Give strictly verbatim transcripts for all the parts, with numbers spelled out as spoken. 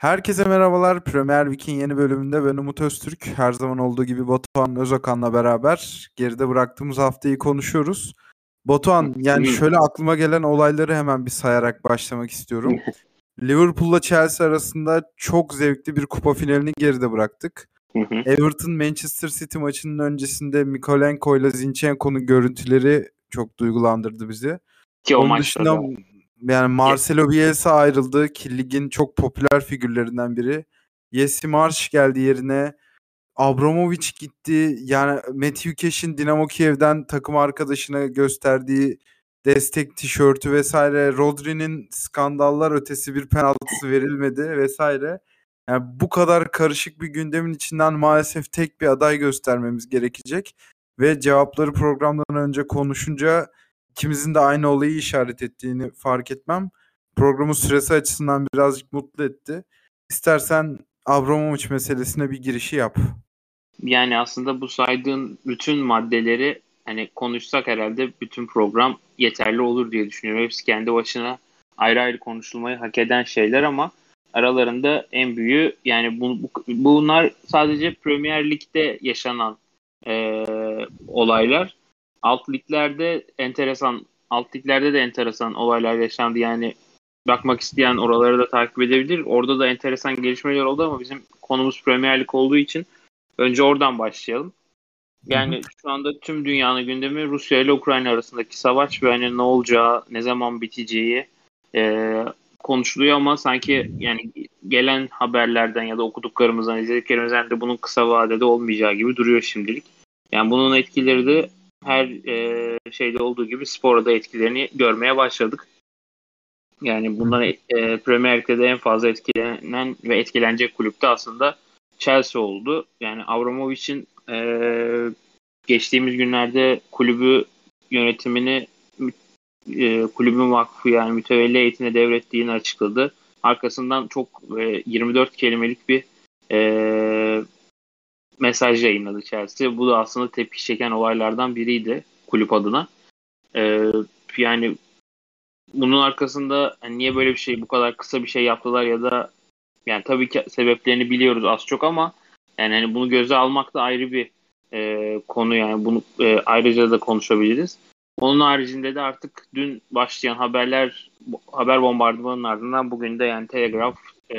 Herkese merhabalar. Premier League'in yeni bölümünde ben Umut Öztürk. Her zaman olduğu gibi Batuhan Özokan'la beraber geride bıraktığımız haftayı konuşuyoruz. Batuhan, yani şöyle aklıma gelen olayları hemen bir sayarak başlamak istiyorum. Liverpool'la Chelsea arasında çok zevkli bir kupa finalini geride bıraktık. Everton Manchester City maçının öncesinde Mikolenko ile Zinchenko'nun görüntüleri çok duygulandırdı bizi. Ki o maçta yani Marcelo Bielsa ayrıldı ki ligin çok popüler figürlerinden biri. Jesse Marsch geldi yerine. Abramovich gitti. Yani Matić'in Dinamo Kiev'den takım arkadaşına gösterdiği destek tişörtü vesaire. Rodri'nin skandallar ötesi bir penaltısı verilmedi vesaire. Yani bu kadar karışık bir gündemin içinden maalesef tek bir aday göstermemiz gerekecek. Ve cevapları programdan önce konuşunca İkimizin de aynı olayı işaret ettiğini fark etmem programın süresi açısından birazcık mutlu etti. İstersen Abramovich meselesine bir girişi yap. Yani aslında bu saydığın bütün maddeleri hani konuşsak herhalde bütün program yeterli olur diye düşünüyorum. Hepsi kendi başına ayrı ayrı konuşulmayı hak eden şeyler ama aralarında en büyüğü yani bu, bu, bunlar sadece Premier Lig'de yaşanan e, olaylar. Alt liglerde enteresan, alt liglerde de enteresan olaylar yaşandı. Yani bakmak isteyen oraları da takip edebilir. Orada da enteresan gelişmeler oldu ama bizim konumuz Premier Lig olduğu için önce oradan başlayalım. Yani şu anda tüm dünyanın gündemi Rusya ile Ukrayna arasındaki savaş ve hani ne olacağı, ne zaman biteceği e, konuşuluyor ama sanki yani gelen haberlerden ya da okuduklarımızdan, izlediklerimizden de bunun kısa vadede olmayacağı gibi duruyor şimdilik. Yani bunun etkileri de her e, şeyde olduğu gibi sporda da etkilerini görmeye başladık. Yani bundan e, Premier Lig'de de en fazla etkilenen ve etkilenecek kulüp de aslında Chelsea oldu. Yani Abramovich'in e, geçtiğimiz günlerde kulübü yönetimini e, kulübün vakfı yani mütevelli heyetine devrettiğini açıkladı. Arkasından çok e, yirmi dört kelimelik bir e, mesaj yayınladı Chelsea. Bu da aslında tepki çeken olaylardan biriydi kulüp adına. Ee, yani bunun arkasında hani niye böyle bir şey, bu kadar kısa bir şey yaptılar ya da yani tabii ki sebeplerini biliyoruz az çok ama yani hani bunu göze almak da ayrı bir e, konu yani bunu e, ayrıca da konuşabiliriz. Onun haricinde de artık dün başlayan haberler, haber bombardımanının ardından bugün de yani Telegraf e,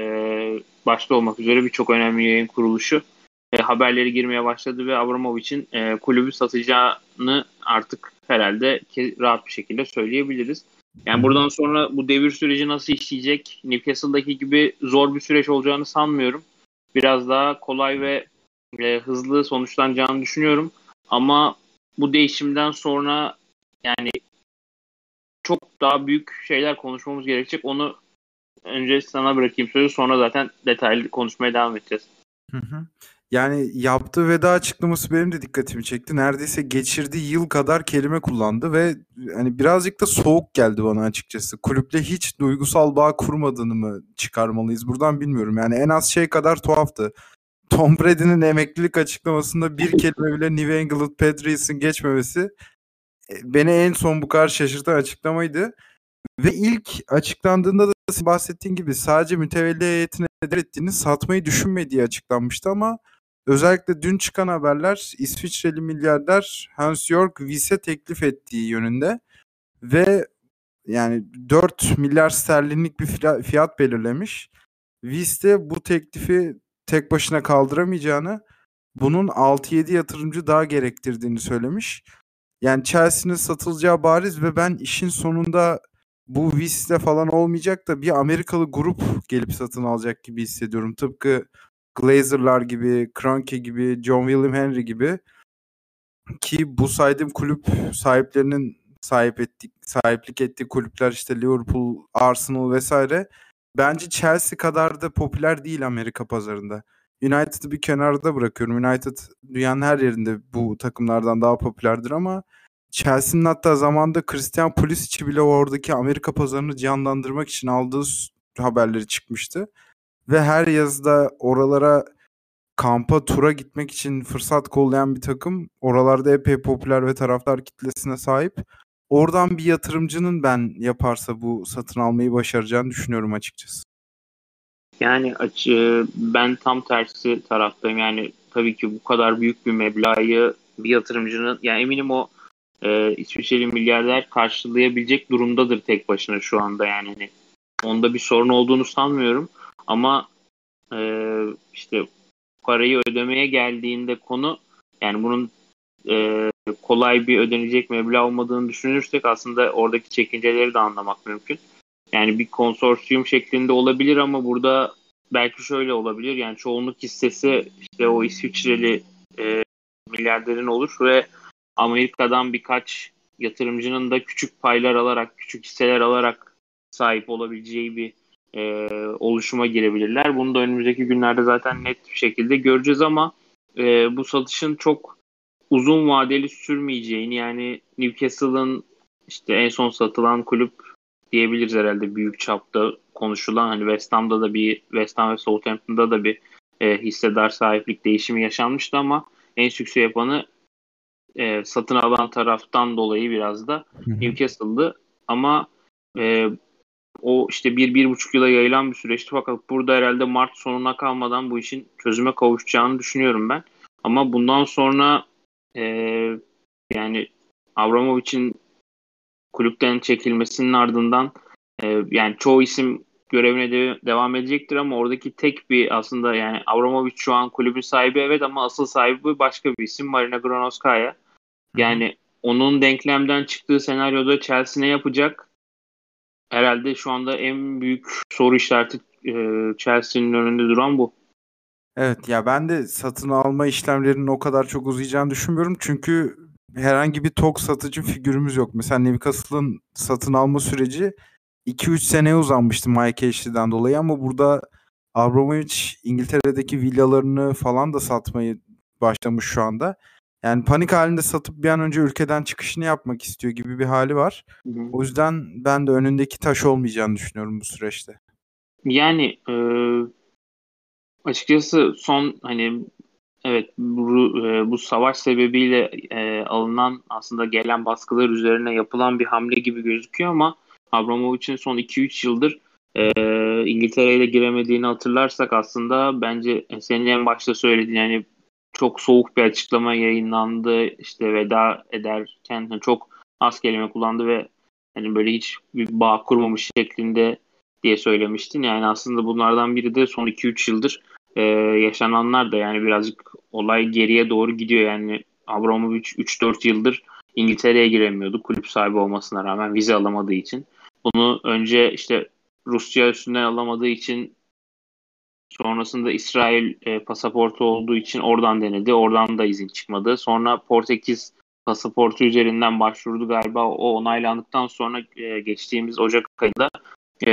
başta olmak üzere birçok önemli yayın kuruluşu E, haberleri girmeye başladı ve Abramovich'in e, kulübü satacağını artık herhalde ke- rahat bir şekilde söyleyebiliriz. Yani buradan sonra bu devir süreci nasıl işleyecek? Newcastle'daki gibi zor bir süreç olacağını sanmıyorum. Biraz daha kolay ve e, hızlı sonuçlanacağını düşünüyorum. Ama bu değişimden sonra yani çok daha büyük şeyler konuşmamız gerekecek. Onu önce sana bırakayım sözü, sonra zaten detaylı konuşmaya devam edeceğiz. Hı hı. Yani yaptığı veda açıklaması benim de dikkatimi çekti. Neredeyse geçirdiği yıl kadar kelime kullandı ve hani birazcık da soğuk geldi bana açıkçası. Kulüple hiç duygusal bağ kurmadığını mı çıkarmalıyız buradan bilmiyorum. Yani en az şey kadar tuhaftı. Tom Brady'nin emeklilik açıklamasında bir kelime bile New England Patriots'ın geçmemesi beni en son bu kadar şaşırtan açıklamaydı. Ve ilk açıklandığında da bahsettiğin gibi sadece mütevelli heyetine devrettiğini, satmayı düşünmediği açıklanmıştı ama özellikle dün çıkan haberler İsviçreli milyarder Hans-Jörg Wyss'e teklif ettiği yönünde ve yani dört milyar sterlinlik bir fiyat belirlemiş. Wyss de bu teklifi tek başına kaldıramayacağını, bunun altı yedi yatırımcı daha gerektirdiğini söylemiş. Yani Chelsea'nin satılacağı bariz ve ben işin sonunda bu Wyss'le falan olmayacak da bir Amerikalı grup gelip satın alacak gibi hissediyorum. Tıpkı Glazer'lar gibi, Kroenke gibi, John William Henry gibi ki bu saydığım kulüp sahiplerinin sahip ettik, sahiplik ettiği kulüpler işte Liverpool, Arsenal vesaire bence Chelsea kadar da popüler değil Amerika pazarında. United'ı bir kenarda bırakıyorum. United dünyanın her yerinde bu takımlardan daha popülerdir ama Chelsea'nin hatta zamanda Christian Pulisic'i bile oradaki Amerika pazarını canlandırmak için aldığı haberleri çıkmıştı. Ve her yazda oralara kampa, tura gitmek için fırsat kollayan bir takım. Oralarda epey popüler ve taraftar kitlesine sahip. Oradan bir yatırımcının ben yaparsa bu satın almayı başaracağını düşünüyorum açıkçası. Yani açı, ben tam tersi taraftayım. Yani tabii ki bu kadar büyük bir meblağı bir yatırımcının, yani eminim o e, İsviçreli milyarder karşılayabilecek durumdadır tek başına şu anda. Yani hani onda bir sorun olduğunu sanmıyorum. Ama e, işte parayı ödemeye geldiğinde konu, yani bunun e, kolay bir ödenecek meblağ olmadığını düşünürsek aslında oradaki çekinceleri de anlamak mümkün. Yani bir konsorsiyum şeklinde olabilir ama burada belki şöyle olabilir. Yani çoğunluk hissesi işte o İsviçreli e, milyarderin olur ve Amerika'dan birkaç yatırımcının da küçük paylar alarak, küçük hisseler alarak sahip olabileceği bir e, oluşuma girebilirler. Bunu da önümüzdeki günlerde zaten net bir şekilde göreceğiz ama e, bu satışın çok uzun vadeli sürmeyeceğini, yani Newcastle'ın işte en son satılan kulüp diyebiliriz herhalde büyük çapta konuşulan, hani West Ham'da da bir, West Ham ve Southampton'da da bir e, hissedar sahiplik değişimi yaşanmıştı ama en sükse yapanı e, satın alan taraftan dolayı biraz da Newcastle'dı ama e, o işte bir, bir buçuk yıla yayılan bir süreçti fakat burada herhalde Mart sonuna kalmadan bu işin çözüme kavuşacağını düşünüyorum ben. Ama bundan sonra e, yani Abramovich'in kulüpten çekilmesinin ardından e, yani çoğu isim görevine de, devam edecektir ama oradaki tek bir aslında, yani Abramovich şu an kulübün sahibi evet ama asıl sahibi başka bir isim, Marina Granovskaya. Yani Hı-hı. onun denklemden çıktığı senaryoda Chelsea ne yapacak? Herhalde şu anda en büyük soru işareti e, Chelsea'nin önünde duran bu. Evet ya, ben de satın alma işlemlerinin o kadar çok uzayacağını düşünmüyorum çünkü herhangi bir tok satıcı figürümüz yok. Mesela Newcastle'ın satın alma süreci iki üç seneye uzanmıştı Mike Ashley'den dolayı ama burada Abramovich İngiltere'deki villalarını falan da satmayı başlamış şu anda. Yani panik halinde satıp bir an önce ülkeden çıkışını yapmak istiyor gibi bir hali var. Hı. O yüzden ben de önündeki taş olmayacağını düşünüyorum bu süreçte. Yani e, açıkçası son hani evet bu, bu savaş sebebiyle e, alınan aslında gelen baskılar üzerine yapılan bir hamle gibi gözüküyor ama Abramovich'in son iki üç yıldır e, İngiltere'yle giremediğini hatırlarsak aslında bence senin en başta söylediğin, yani çok soğuk bir açıklama yayınlandı işte veda ederken çok az kelime kullandı ve hani böyle hiç bir bağ kurmamış şeklinde diye söylemiştin. Yani aslında bunlardan biri de son iki üç yıldır Ee, yaşananlar da, yani birazcık olay geriye doğru gidiyor. Yani Abramovich üç dört yıldır İngiltere'ye giremiyordu kulüp sahibi olmasına rağmen, vize alamadığı için. Bunu önce işte Rusya üstünden alamadığı için, sonrasında İsrail e, pasaportu olduğu için oradan denedi, oradan da izin çıkmadı. Sonra Portekiz pasaportu üzerinden başvurdu galiba, o onaylandıktan sonra e, geçtiğimiz Ocak ayında e,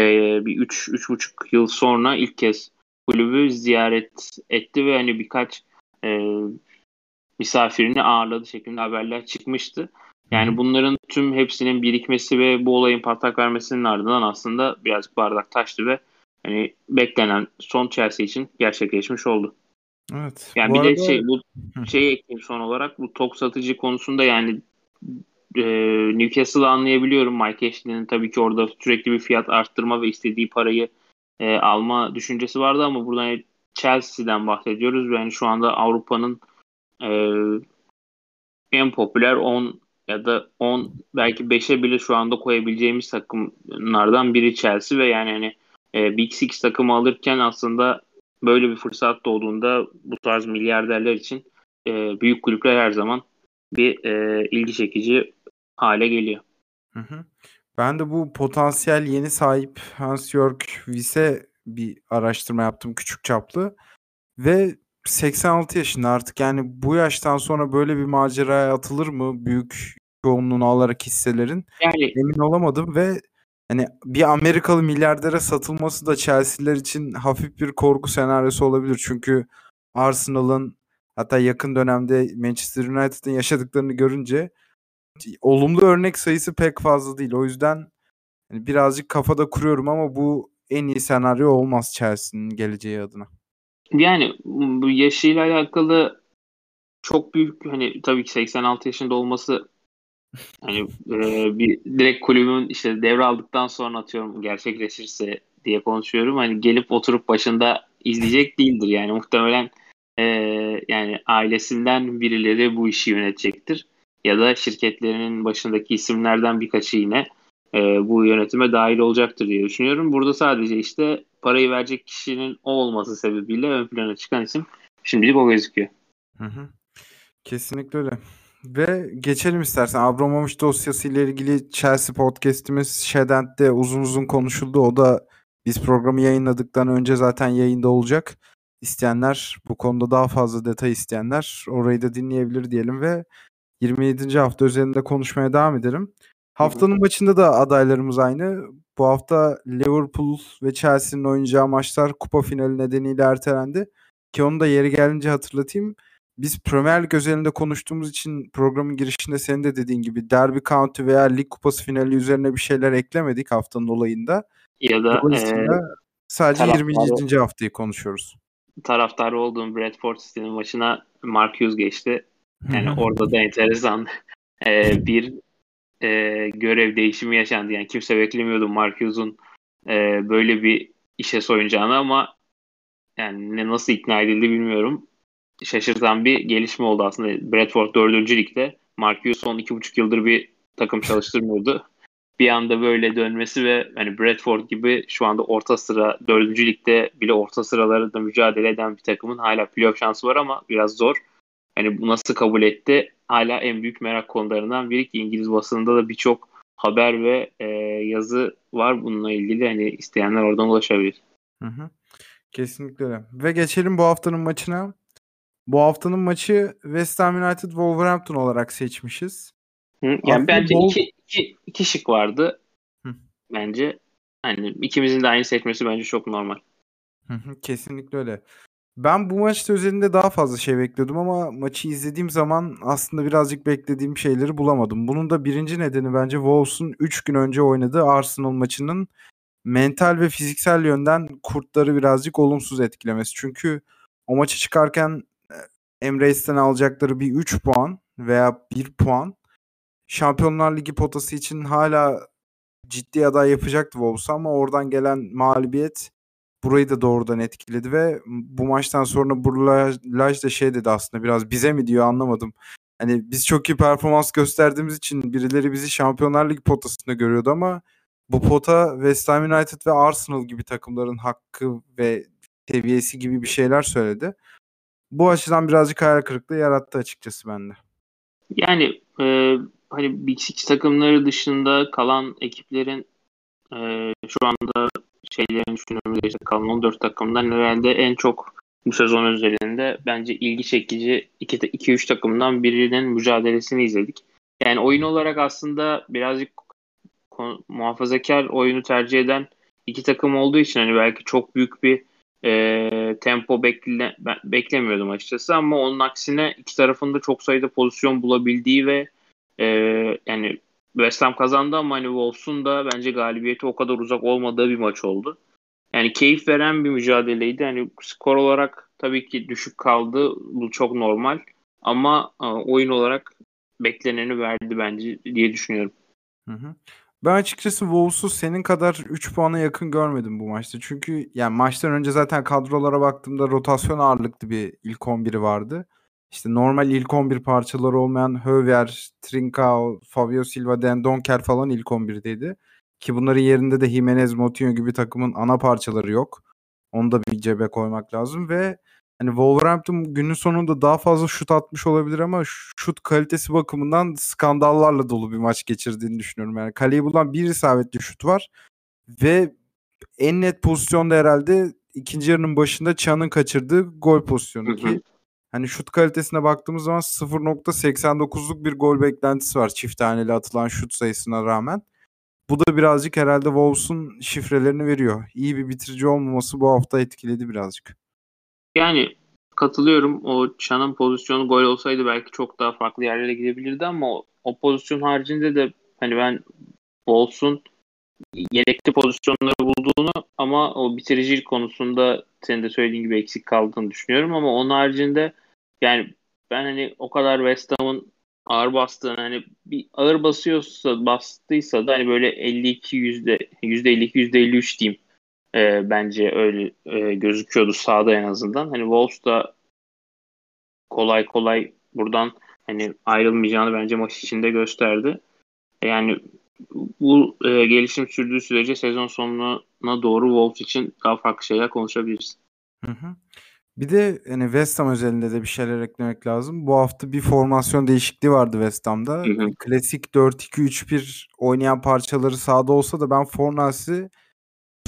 bir üç üç buçuk yıl sonra ilk kez kulübü ziyaret etti ve hani birkaç e, misafirini ağırladı şeklinde haberler çıkmıştı. Yani bunların tüm hepsinin birikmesi ve bu olayın patlak vermesinin ardından aslında birazcık bardak taştı ve hani beklenen son Chelsea için gerçekleşmiş oldu. Evet. Yani bir arada... de şey bu şey ekleyeyim son olarak, bu tok satıcı konusunda yani e, Newcastle'ı anlayabiliyorum. Mike Ashley'nin tabii ki orada sürekli bir fiyat arttırma ve istediği parayı E, alma düşüncesi vardı ama buradan Chelsea'den bahsediyoruz. Yani şu anda Avrupa'nın e, en popüler on ya da on belki beşe bile şu anda koyabileceğimiz takımlardan biri Chelsea ve yani hani e, Big Six takımı alırken aslında böyle bir fırsat doğduğunda bu tarz milyarderler için e, büyük kulüpler her zaman bir e, ilgi çekici hale geliyor. Hı hı. Ben de bu potansiyel yeni sahip Hans-Jörg Wyss'e bir araştırma yaptım küçük çaplı. Ve seksen altı yaşında artık, yani bu yaştan sonra böyle bir maceraya atılır mı? Büyük çoğunluğunu alarak hisselerin. Yani emin olamadım ve hani bir Amerikalı milyardere satılması da Chelsea'ler için hafif bir korku senaryosu olabilir. Çünkü Arsenal'ın, hatta yakın dönemde Manchester United'ın yaşadıklarını görünce olumlu örnek sayısı pek fazla değil. O yüzden birazcık kafada kuruyorum ama bu en iyi senaryo olmaz Chelsea'nin geleceği adına. Yani bu yaşıyla alakalı çok büyük, hani tabii ki seksen altı yaşında olması hani e, bir direkt kulübün işte devraldıktan sonra atıyorum gerçekleşirse diye konuşuyorum. Hani gelip oturup başında izleyecek değildir. Yani muhtemelen e, yani ailesinden birileri bu işi yönetecektir. Ya da şirketlerinin başındaki isimlerden birkaçı yine e, bu yönetime dahil olacaktır diye düşünüyorum. Burada sadece işte parayı verecek kişinin o olması sebebiyle ön plana çıkan isim şimdilik o gözüküyor. Hı hı. Kesinlikle öyle. Ve geçelim istersen. Abramovich dosyası ile ilgili Chelsea podcast'imiz Shedent'te uzun uzun konuşuldu. O da biz programı yayınladıktan önce zaten yayında olacak. İsteyenler, bu konuda daha fazla detay isteyenler orayı da dinleyebilir diyelim ve yirmi yedinci hafta üzerinde konuşmaya devam edelim. Haftanın maçında da adaylarımız aynı. Bu hafta Liverpool ve Chelsea'nin oynayacağı maçlar kupa finali nedeniyle ertelendi. Ki onu da yeri gelince hatırlatayım. Biz Premier League özelinde konuştuğumuz için programın girişinde senin de dediğin gibi Derby County veya Lig Kupası finali üzerine bir şeyler eklemedik haftanın olayında. Ya da e, sadece yirmi yedinci haftayı konuşuyoruz. Taraftarı olduğum Bradford City'nin maçına Mark Hughes geçti. Yani orada da enteresan e, bir e, görev değişimi yaşandı. Yani kimse beklemiyordu Mark Hughes'un e, böyle bir işe soyunacağını ama yani nasıl ikna edildi bilmiyorum. Şaşırtan bir gelişme oldu aslında. Bradford dördüncü ligde. Mark Hughes son iki buçuk yıldır bir takım çalıştırmıyordu. Bir anda böyle dönmesi ve hani Bradford gibi şu anda orta sıra dördüncü ligde bile orta sıralarda mücadele eden bir takımın hala playoff şansı var ama biraz zor. Hani bu nasıl kabul etti? Hala en büyük merak konularından biri ki İngiliz basınında da birçok haber ve e, yazı var bununla ilgili. Hani isteyenler oradan ulaşabilir. Hı hı. Kesinlikle öyle. Ve geçelim bu haftanın maçına. Bu haftanın maçı West Ham United Wolverhampton olarak seçmişiz. Yani aslında bence bol... iki, iki, iki şık vardı. Hı. Bence yani ikimizin de aynı seçmesi bence çok normal. Hı hı, kesinlikle öyle. Ben bu maçta üzerinde daha fazla şey bekliyordum ama maçı izlediğim zaman aslında birazcık beklediğim şeyleri bulamadım. Bunun da birinci nedeni bence Wolves'un üç gün önce oynadığı Arsenal maçının mental ve fiziksel yönden kurtları birazcık olumsuz etkilemesi. Çünkü o maça çıkarken Emre'den alacakları bir üç puan veya bir puan Şampiyonlar Ligi potası için hala ciddi aday yapacaktı Wolves ama oradan gelen mağlubiyet burayı da doğrudan etkiledi ve bu maçtan sonra Brulaj da şey dedi aslında biraz bize mi diyor anlamadım. Hani biz çok iyi performans gösterdiğimiz için birileri bizi Şampiyonlar Ligi potasında görüyordu ama bu pota West Ham United ve Arsenal gibi takımların hakkı ve seviyesi gibi bir şeyler söyledi. Bu açıdan birazcık hayal kırıklığı yarattı açıkçası bende. Yani e, hani Big Six takımları dışında kalan ekiplerin e, şu anda şeylerin düşündüğümüzde işte kalan on dört takımdan herhalde en çok bu sezon özelinde bence ilgi çekici iki üç takımdan birinin mücadelesini izledik. Yani oyun olarak aslında birazcık muhafazakar oyunu tercih eden iki takım olduğu için hani belki çok büyük bir E, tempo bekle, beklemiyordum açıkçası ama onun aksine iki tarafında çok sayıda pozisyon bulabildiği ve e, yani West Ham kazandı ama hani Wolves'un da bence galibiyeti o kadar uzak olmadığı bir maç oldu. Yani keyif veren bir mücadeleydi. Yani skor olarak tabii ki düşük kaldı. Bu çok normal ama e, oyun olarak bekleneni verdi bence diye düşünüyorum. Hı hı. Ben açıkçası Wolves'u senin kadar üç puana yakın görmedim bu maçta. Çünkü yani maçtan önce zaten kadrolara baktığımda rotasyon ağırlıklı bir ilk on biri vardı. İşte normal ilk on bir parçaları olmayan Höver, Trincao, Fabio Silva, Den Donker falan ilk on birdeydi. Ki bunların yerinde de Jimenez, Moutinho gibi takımın ana parçaları yok. Onu da bir cebe koymak lazım ve hani Wolverhampton günün sonunda daha fazla şut atmış olabilir ama şut kalitesi bakımından skandallarla dolu bir maç geçirdiğini düşünüyorum. Yani kaleyi bulan bir isabetli şut var ve en net pozisyonda herhalde ikinci yarının başında Chan'ın kaçırdığı gol pozisyonu ki hani şut kalitesine baktığımız zaman sıfır nokta seksen dokuzluk bir gol beklentisi var çift haneli atılan şut sayısına rağmen. Bu da birazcık herhalde Wolves'un şifrelerini veriyor. İyi bir bitirici olmaması bu hafta etkiledi birazcık. Yani katılıyorum. O Chan'ın pozisyonu gol olsaydı belki çok daha farklı yerlere gidebilirdi ama o, o pozisyon haricinde de hani ben Wolves'un gerekli pozisyonları bulduğunu ama o bitiricilik konusunda senin de söylediğin gibi eksik kaldığını düşünüyorum ama onun haricinde yani ben hani o kadar West Ham'ın ağır bastığını hani bir ağır basıyorsa bastıysa da hani böyle elli iki yüzde elli iki yüzde elli üç diyeyim. E, bence öyle e, gözüküyordu sahada en azından. Hani Wolves da kolay kolay buradan hani ayrılmayacağını bence maç içinde gösterdi. Yani bu e, gelişim sürdüğü sürece sezon sonuna doğru Wolves için daha farklı şeyler konuşabiliriz. Hı hı. Bir de hani West Ham özelinde de bir şeyler eklemek lazım. Bu hafta bir formasyon değişikliği vardı West Ham'da. Hı hı. Klasik dört iki üç bir oynayan parçaları sahada olsa da ben Fornals'i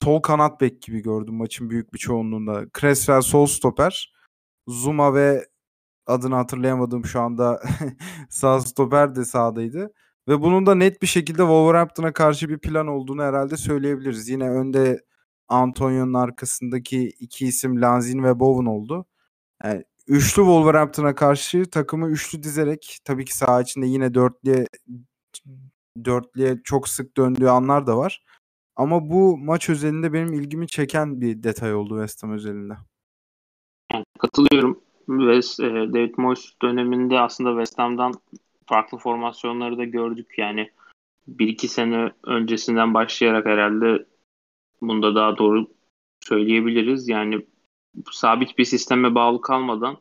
sol kanat bek gibi gördüm maçın büyük bir çoğunluğunda. Creswell sol stoper, Zuma ve adını hatırlayamadım şu anda sağ stoper de sahadaydı. Ve bunun da net bir şekilde Wolverhampton'a karşı bir plan olduğunu herhalde söyleyebiliriz. Yine önde Antonio'nun arkasındaki iki isim Lanzini ve Bowen oldu. Yani üçlü Wolverhampton'a karşı takımı üçlü dizerek, tabii ki saha içinde yine dörtlüye, dörtlüye çok sık döndüğü anlar da var. Ama bu maç özelinde benim ilgimi çeken bir detay oldu West Ham özelinde. Yani katılıyorum. West, David Moyes döneminde aslında West Ham'dan farklı formasyonları da gördük. Yani bir iki sene öncesinden başlayarak herhalde bunda daha doğru söyleyebiliriz. Yani sabit bir sisteme bağlı kalmadan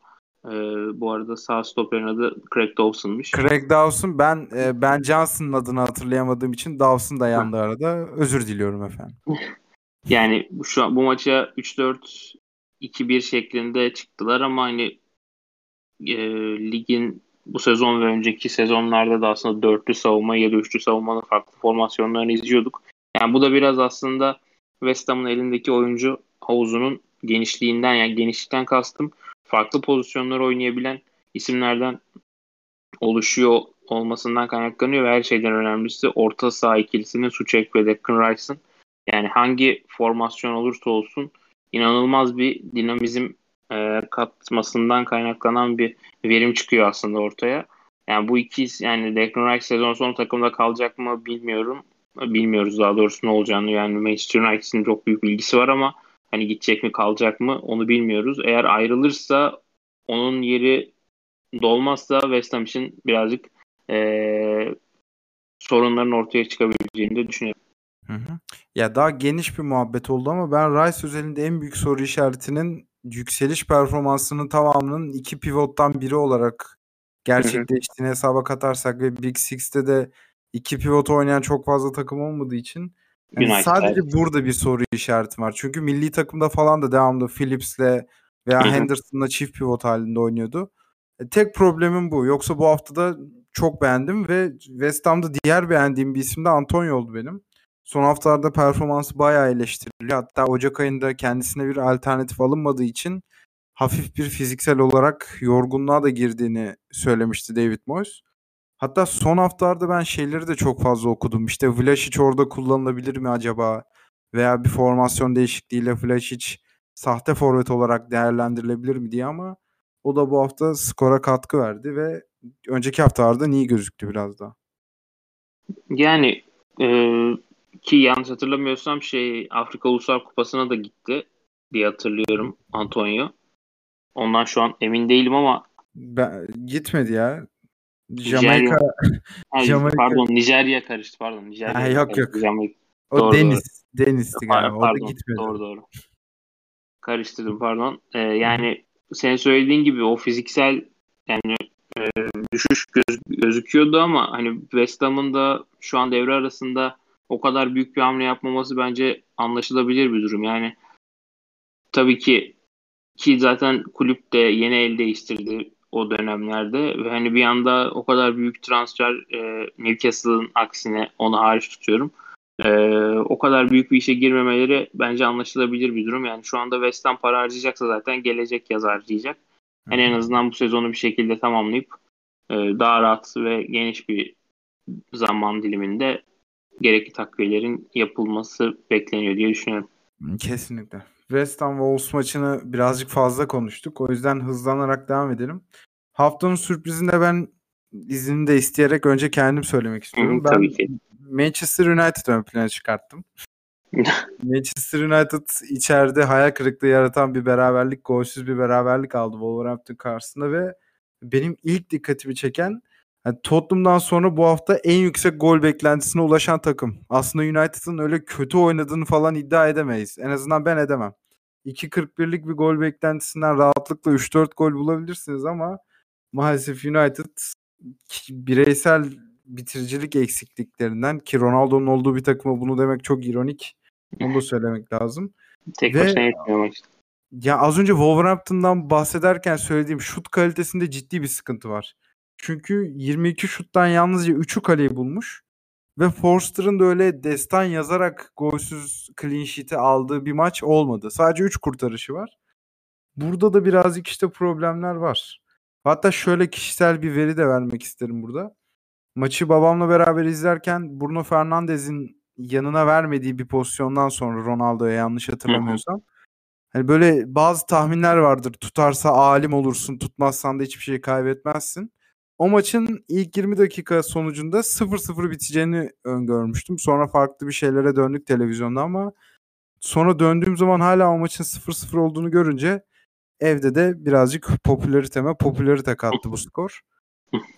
e, bu arada sağ stoperin adı Craig Dawson'mış. Craig Dawson, ben e, Ben Johnson'ın adını hatırlayamadığım için Dawson da yandı arada. Özür diliyorum efendim. Yani şu an bu maça üç dört iki bir şeklinde çıktılar ama hani e, ligin bu sezon ve önceki sezonlarda da aslında dörtlü savunma ya da üçlü savunmanın farklı formasyonlarını izliyorduk. Yani bu da biraz aslında West Ham'ın elindeki oyuncu havuzunun genişliğinden, yani genişlikten kastım farklı pozisyonları oynayabilen isimlerden oluşuyor olmasından kaynaklanıyor ve her şeyden önemlisi orta saha ikilisinin Suchek ve Declan Rice'ın, yani hangi formasyon olursa olsun inanılmaz bir dinamizm e, katmasından kaynaklanan bir verim çıkıyor aslında ortaya. Yani bu iki, yani Declan Rice sezon sonu takımda kalacak mı bilmiyorum. Bilmiyoruz daha doğrusu ne olacağını. Yani Manchester United'in çok büyük bilgisi var ama hani gidecek mi kalacak mı onu bilmiyoruz. Eğer ayrılırsa, onun yeri dolmazsa West Ham için birazcık ee, sorunların ortaya çıkabileceğini de düşünüyorum. Hı hı. Ya daha geniş bir muhabbet oldu ama ben Rice özelinde en büyük soru işaretinin yükseliş performansının tamamının iki pivottan biri olarak gerçekleştiğini hı hı. hesaba katarsak ve Big Six'te de İki pivot oynayan çok fazla takım olmadığı için yani sadece abi. Burada bir soru işaretim var. Çünkü milli takımda falan da devamlı Phillips'le veya hı-hı. Henderson'la çift pivot halinde oynuyordu. E, tek problemim bu. Yoksa bu haftada çok beğendim ve West Ham'da diğer beğendiğim bir isim de Antonio oldu benim. Son haftalarda performansı bayağı eleştiriliyor. Hatta Ocak ayında kendisine bir alternatif alınmadığı için hafif bir fiziksel olarak yorgunluğa da girdiğini söylemişti David Moyes. Hatta son haftalarda ben şeyleri de çok fazla okudum. İşte Vlašić orada kullanılabilir mi acaba? Veya bir formasyon değişikliğiyle Vlašić sahte forvet olarak değerlendirilebilir mi diye, ama o da bu hafta skora katkı verdi ve önceki haftalarda iyi gözüktü biraz daha. Yani e, ki yanlış hatırlamıyorsam şey Afrika Uluslar Kupası'na da gitti diye hatırlıyorum Antonio. Ondan şu an emin değilim ama ben, gitmedi ya. Jamaika, Nijerya. Jamaika. Pardon, Nijerya karıştı. Pardon, Nijerya. Ha, yok yok. Jamaika. O doğru, deniz, doğru. Denizdi galiba. O da gitmedi. Doğru doğru. Karıştırdım pardon. Ee, yani sen söylediğin gibi o fiziksel yani e, düşüş göz, gözüküyordu ama hani West Ham'ın da şu an devre arasında o kadar büyük bir hamle yapmaması bence anlaşılabilir bir durum. Yani tabii ki ki zaten kulüp de yeni el değiştirdi o dönemlerde ve hani bir anda o kadar büyük transfer e, Newcastle'ın aksine onu hariç tutuyorum. E, o kadar büyük bir işe girmemeleri bence anlaşılabilir bir durum. Yani şu anda West Ham para harcayacaksa zaten gelecek yaz harcayacak. Yani en azından bu sezonu bir şekilde tamamlayıp e, daha rahat ve geniş bir zaman diliminde gerekli takviyelerin yapılması bekleniyor diye düşünüyorum. Kesinlikle. West Ham Wolves maçını birazcık fazla konuştuk. O yüzden hızlanarak devam edelim. Haftanın sürprizinde ben iznini de isteyerek önce kendim söylemek istiyorum. Hı, ben tabii ki. Manchester United ön plana çıkarttım. Manchester United içeride hayal kırıklığı yaratan bir beraberlik, golsüz bir beraberlik aldı Wolverhampton karşısında ve benim ilk dikkatimi çeken Yani Tottenham'dan sonra bu hafta en yüksek gol beklentisine ulaşan takım. Aslında United'ın öyle kötü oynadığını falan iddia edemeyiz. En azından ben edemem. iki kırk birlik bir gol beklentisinden rahatlıkla üç dört gol bulabilirsiniz ama maalesef United bireysel bitiricilik eksikliklerinden, ki Ronaldo'nun olduğu bir takıma bunu demek çok ironik. Onu da söylemek lazım. Tek Ve, başına yetmiyor maçta. Ya az önce Wolverhampton'dan bahsederken söylediğim şut kalitesinde ciddi bir sıkıntı var. Çünkü yirmi iki şuttan yalnızca üçü kaleyi bulmuş. Ve Forster'ın da öyle destan yazarak golsüz clean sheet'i aldığı bir maç olmadı. Sadece üç kurtarışı var. Burada da birazcık işte problemler var. Hatta şöyle kişisel bir veri de vermek isterim burada. Maçı babamla beraber izlerken Bruno Fernandes'in yanına vermediği bir pozisyondan sonra Ronaldo'ya, yanlış hatırlamıyorsam. Hani böyle bazı tahminler vardır. Tutarsa alim olursun, tutmazsan da hiçbir şey kaybetmezsin. O maçın ilk yirmi dakika sonucunda sıfır sıfır biteceğini öngörmüştüm. Sonra farklı bir şeylere döndük televizyonda ama sonra döndüğüm zaman hala o maçın sıfır sıfır olduğunu görünce evde de birazcık popülariteme popülarite kattı bu skor.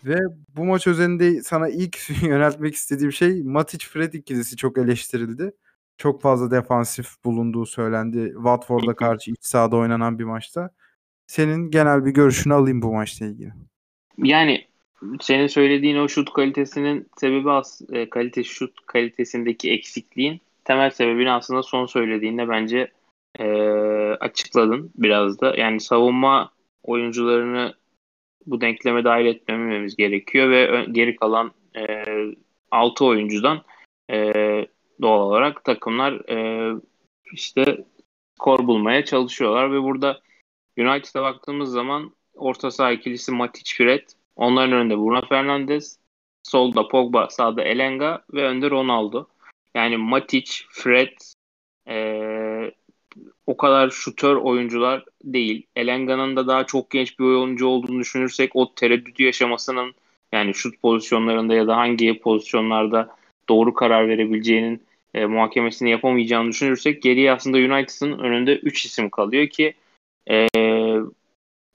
Ve bu maç özelinde sana ilk yöneltmek istediğim şey, Matić Fred ikilisi çok eleştirildi. Çok fazla defansif bulunduğu söylendi Watford'a karşı iç sahada oynanan bir maçta. Senin genel bir görüşünü alayım bu maçla ilgili. Yani senin söylediğin o şut kalitesinin sebebi aslında kalite şut kalitesindeki eksikliğin temel sebebini aslında son söylediğinde bence e, açıkladın biraz da. Yani savunma oyuncularını bu denkleme dahil etmememiz gerekiyor ve geri kalan e, altı oyuncudan e, doğal olarak takımlar e, işte skor bulmaya çalışıyorlar ve burada United'a baktığımız zaman orta saha ikilisi Matić Fred, onların önünde Bruno Fernandes, solda Pogba, sağda Elanga ve önde Ronaldo. Yani Matić Fred ee, o kadar şutör oyuncular değil. Elanga'nın da daha çok genç bir oyuncu olduğunu düşünürsek o tereddütü yaşamasının, yani şut pozisyonlarında ya da hangi pozisyonlarda doğru karar verebileceğinin e, muhakemesini yapamayacağını düşünürsek geriye aslında United'ın önünde üç isim kalıyor ki eee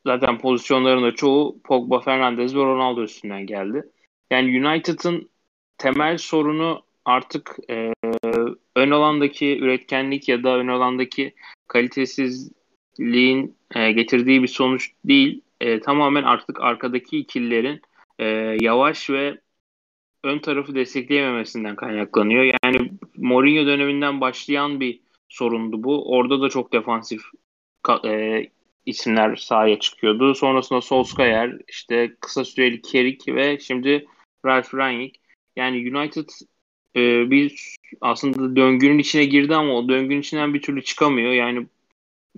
zaten pozisyonların da çoğu Pogba, Fernandes ve Ronaldo üstünden geldi. Yani United'ın temel sorunu artık e, ön alandaki üretkenlik ya da ön alandaki kalitesizliğin e, getirdiği bir sonuç değil. E, tamamen artık arkadaki ikililerin e, yavaş ve ön tarafı destekleyememesinden kaynaklanıyor. Yani Mourinho döneminden başlayan bir sorundu bu. Orada da çok defansif e, isimler sahaya çıkıyordu. Sonrasında Solskjaer, işte kısa süreli Carrick ve şimdi Ralf Rangnick. Yani United e, bir aslında döngünün içine girdi ama o döngünün içinden bir türlü çıkamıyor. Yani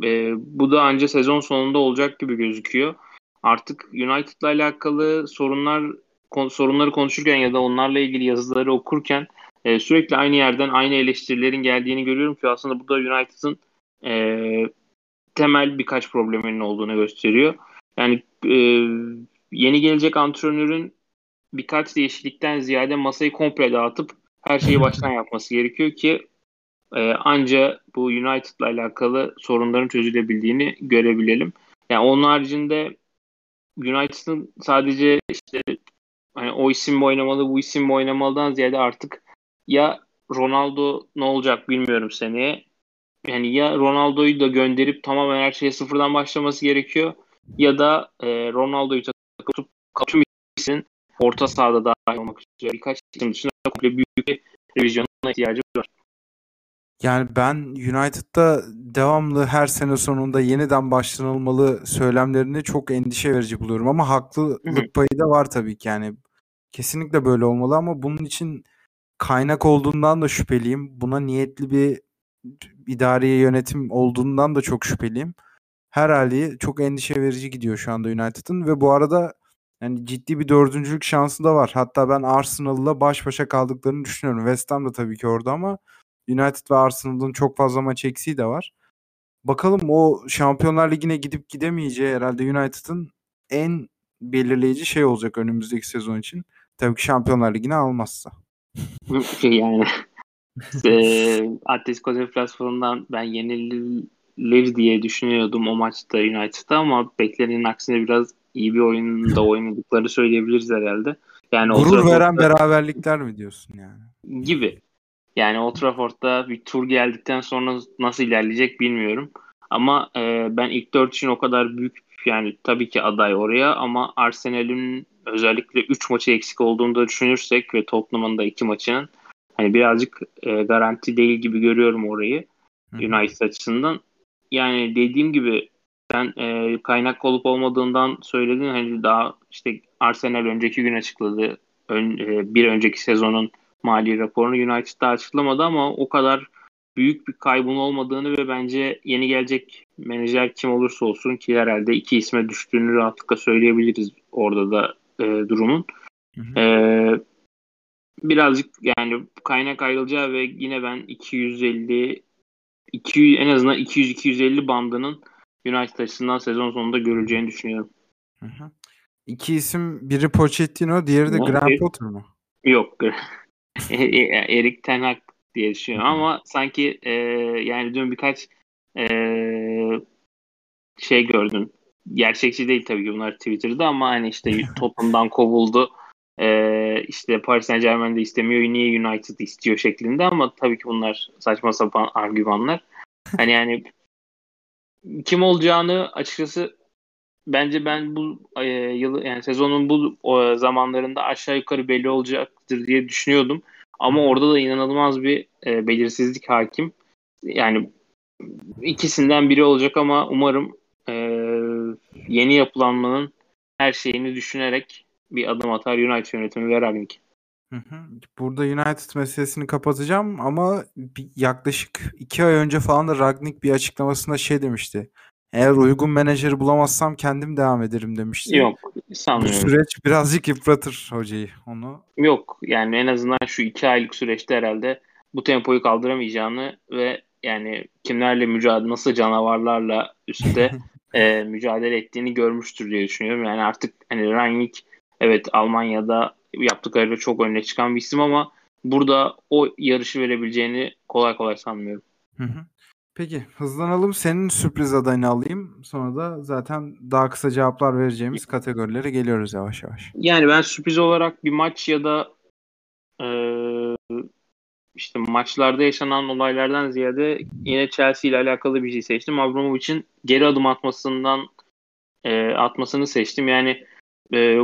e, bu da anca sezon sonunda olacak gibi gözüküyor. Artık United'la alakalı sorunlar kon, sorunları konuşurken ya da onlarla ilgili yazıları okurken e, sürekli aynı yerden aynı eleştirilerin geldiğini görüyorum ki aslında bu da United'ın eee temel birkaç probleminin olduğunu gösteriyor. Yani e, yeni gelecek antrenörün birkaç değişiklikten ziyade masayı komple dağıtıp her şeyi baştan yapması gerekiyor ki e, anca bu United'la alakalı sorunların çözülebildiğini görebilelim. Yani onun haricinde United'ın sadece işte hani o isim mi oynamalı, bu isim mi oynamalıdan ziyade artık ya Ronaldo ne olacak bilmiyorum seneye. Yani ya Ronaldo'yu da gönderip tamamen her şeye sıfırdan başlaması gerekiyor ya da e, Ronaldo'yu takıp tüm isimlerin orta sahada dahil olmak üzere birkaç isim dışında komple büyük bir revizyona ihtiyacı var. Yani ben United'da devamlı her sene sonunda yeniden başlanılmalı söylemlerini çok endişe verici buluyorum ama haklılık payı da var tabii ki. Yani kesinlikle böyle olmalı ama bunun için kaynak olduğundan da şüpheliyim. Buna niyetli bir idari yönetim olduğundan da çok şüpheliyim. Her hali çok endişe verici gidiyor şu anda United'ın ve bu arada yani ciddi bir dördüncülük şansı da var. Hatta ben Arsenal'la baş başa kaldıklarını düşünüyorum. West Ham da tabii ki orada ama United ve Arsenal'ın çok fazla maç eksiği de var. Bakalım o Şampiyonlar Ligi'ne gidip gidemeyeceği herhalde United'ın en belirleyici şey olacak önümüzdeki sezon için. Tabii ki Şampiyonlar Ligi'ne almazsa. Yani e, Atletico deplasmanından ben yenilir diye düşünüyordum o maçta United'da ama beklenenin aksine biraz iyi bir oyunda oynadıkları söyleyebiliriz herhalde. Yani gurur veren beraberlikler mi diyorsun yani? Gibi. Yani Old Trafford'da bir tur geldikten sonra nasıl ilerleyecek bilmiyorum. Ama e, ben ilk dört için o kadar büyük yani tabii ki aday oraya ama Arsenal'in özellikle üç maçı eksik olduğunu da düşünürsek ve Tottenham'ın da iki maçının hani birazcık e, garanti değil gibi görüyorum orayı United açısından. Yani dediğim gibi sen e, kaynak olup olmadığından söyledin. Hani daha işte Arsenal önceki gün açıkladı. Ön, e, bir önceki sezonun mali raporunu United'da açıklamadı ama o kadar büyük bir kaybın olmadığını ve bence yeni gelecek menajer kim olursa olsun ki herhalde iki isme düştüğünü rahatlıkla söyleyebiliriz orada da e, durumun. Hı hı. E, birazcık yani kaynak ayrılacağı ve yine ben iki yüz elli iki yüz en azından iki yüz iki yüz elli bandının United açısından sezon sonunda görüleceğini düşünüyorum. Hı hı. İki isim, biri Pochettino, diğeri de o, Graham e- Potter mu? Yok. Erik Ten Hag diye düşünüyorum ama sanki e, yani dün birkaç e, şey gördüm. Gerçekçi değil tabii ki bunlar Twitter'da ama hani işte Tottenham'dan kovuldu. E, işte Paris Saint-Germain de istemiyor. Niye United istiyor şeklinde ama tabii ki bunlar saçma sapan argümanlar. Hani yani kim olacağını açıkçası bence ben bu e, yıl yani sezonun bu o, zamanlarında aşağı yukarı belli olacaktır diye düşünüyordum. Ama orada da inanılmaz bir e, belirsizlik hakim. Yani ikisinden biri olacak ama umarım e, yeni yapılanmanın her şeyini düşünerek bir adım atar United yönetimi ve Rangnick. Burada United meselesini kapatacağım ama yaklaşık iki ay önce falan da Rangnick bir açıklamasında şey demişti. Eğer uygun menajeri bulamazsam kendim devam ederim demişti. Yok sanmıyorum. Bu süreç birazcık yıpratır hocayı onu. Yok yani en azından şu iki aylık süreçte herhalde bu tempoyu kaldıramayacağını ve yani kimlerle mücadele nasıl canavarlarla üstte e, mücadele ettiğini görmüştür diye düşünüyorum. Yani artık hani Rangnick evet Almanya'da yaptıklarıyla çok öne çıkan bir isim ama burada o yarışı verebileceğini kolay kolay sanmıyorum. Hı hı. Peki hızlanalım. Senin sürpriz adayını alayım. Sonra da zaten daha kısa cevaplar vereceğimiz kategorilere geliyoruz yavaş yavaş. Yani ben sürpriz olarak bir maç ya da e, işte maçlarda yaşanan olaylardan ziyade yine Chelsea ile alakalı bir şey seçtim. Abramovich'in geri adım atmasından e, atmasını seçtim. Yani e,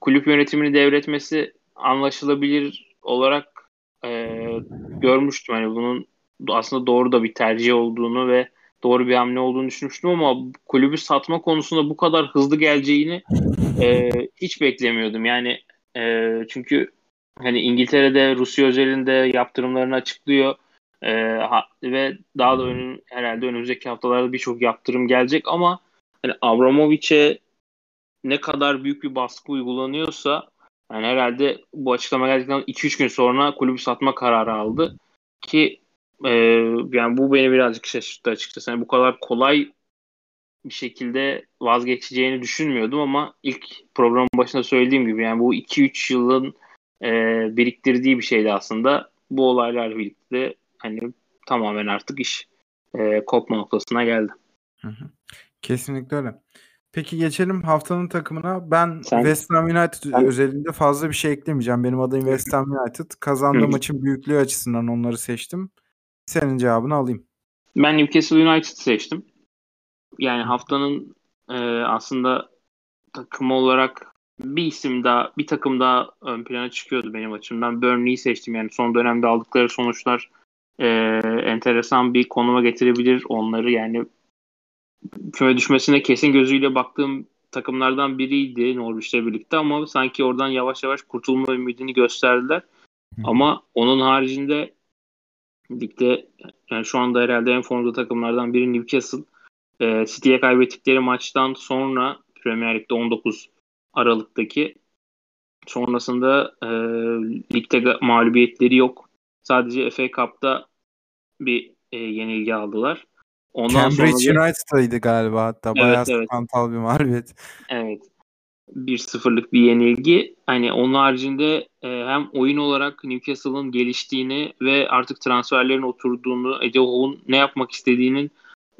kulüp yönetimini devretmesi anlaşılabilir olarak e, görmüştüm. Yani bunun aslında doğru da bir tercih olduğunu ve doğru bir hamle olduğunu düşünmüştüm ama kulübü satma konusunda bu kadar hızlı geleceğini e, hiç beklemiyordum. Yani e, çünkü hani İngiltere'de Rusya özelinde yaptırımlarını açıklıyor e, ha, ve daha da önüm, herhalde önümüzdeki haftalarda birçok yaptırım gelecek ama hani Abramovich'e ne kadar büyük bir baskı uygulanıyorsa yani herhalde bu açıklama geldikten iki üç gün sonra kulübü satma kararı aldı ki Ee, yani bu beni birazcık şaşırttı açıkçası. Yani bu kadar kolay bir şekilde vazgeçeceğini düşünmüyordum ama ilk programın başında söylediğim gibi yani bu iki üç yılın e, biriktirdiği bir şeydi aslında. Bu olaylar birlikte hani tamamen artık iş e, kopma noktasına geldi. Hı hı. Kesinlikle öyle. Peki geçelim haftanın takımına. Ben Sen? West Ham United Sen? özelinde fazla bir şey eklemeyeceğim. Benim adayım West Ham United. Kazandığı maçın büyüklüğü açısından onları seçtim. Senin cevabını alayım. Ben Newcastle United seçtim. Yani haftanın e, aslında takım olarak bir isim daha, bir takım daha ön plana çıkıyordu benim açımdan. Burnley'i seçtim. Yani son dönemde aldıkları sonuçlar e, enteresan bir konuma getirebilir onları. Yani küme düşmesine kesin gözüyle baktığım takımlardan biriydi Norwich'le birlikte ama sanki oradan yavaş yavaş kurtulma ümidini gösterdiler. Hı. Ama onun haricinde ligde yani şu anda herhalde en formda takımlardan biri Newcastle. E, City'ye kaybettikleri maçtan sonra Premier Lig'de on dokuz Aralık'taki sonrasında e, ligde mağlubiyetleri yok. Sadece F A Cup'ta bir e, yenilgi aldılar. Ondan Cambridge sonra United'taydı galiba hatta. Evet, bayağı evet. Skantal bir mağlubiyet. Evet. bir sıfırlık bir yenilgi. Hani onun haricinde e, hem oyun olarak Newcastle'ın geliştiğini ve artık transferlerin oturduğunu, Eddie Howe'un ne yapmak istediğinin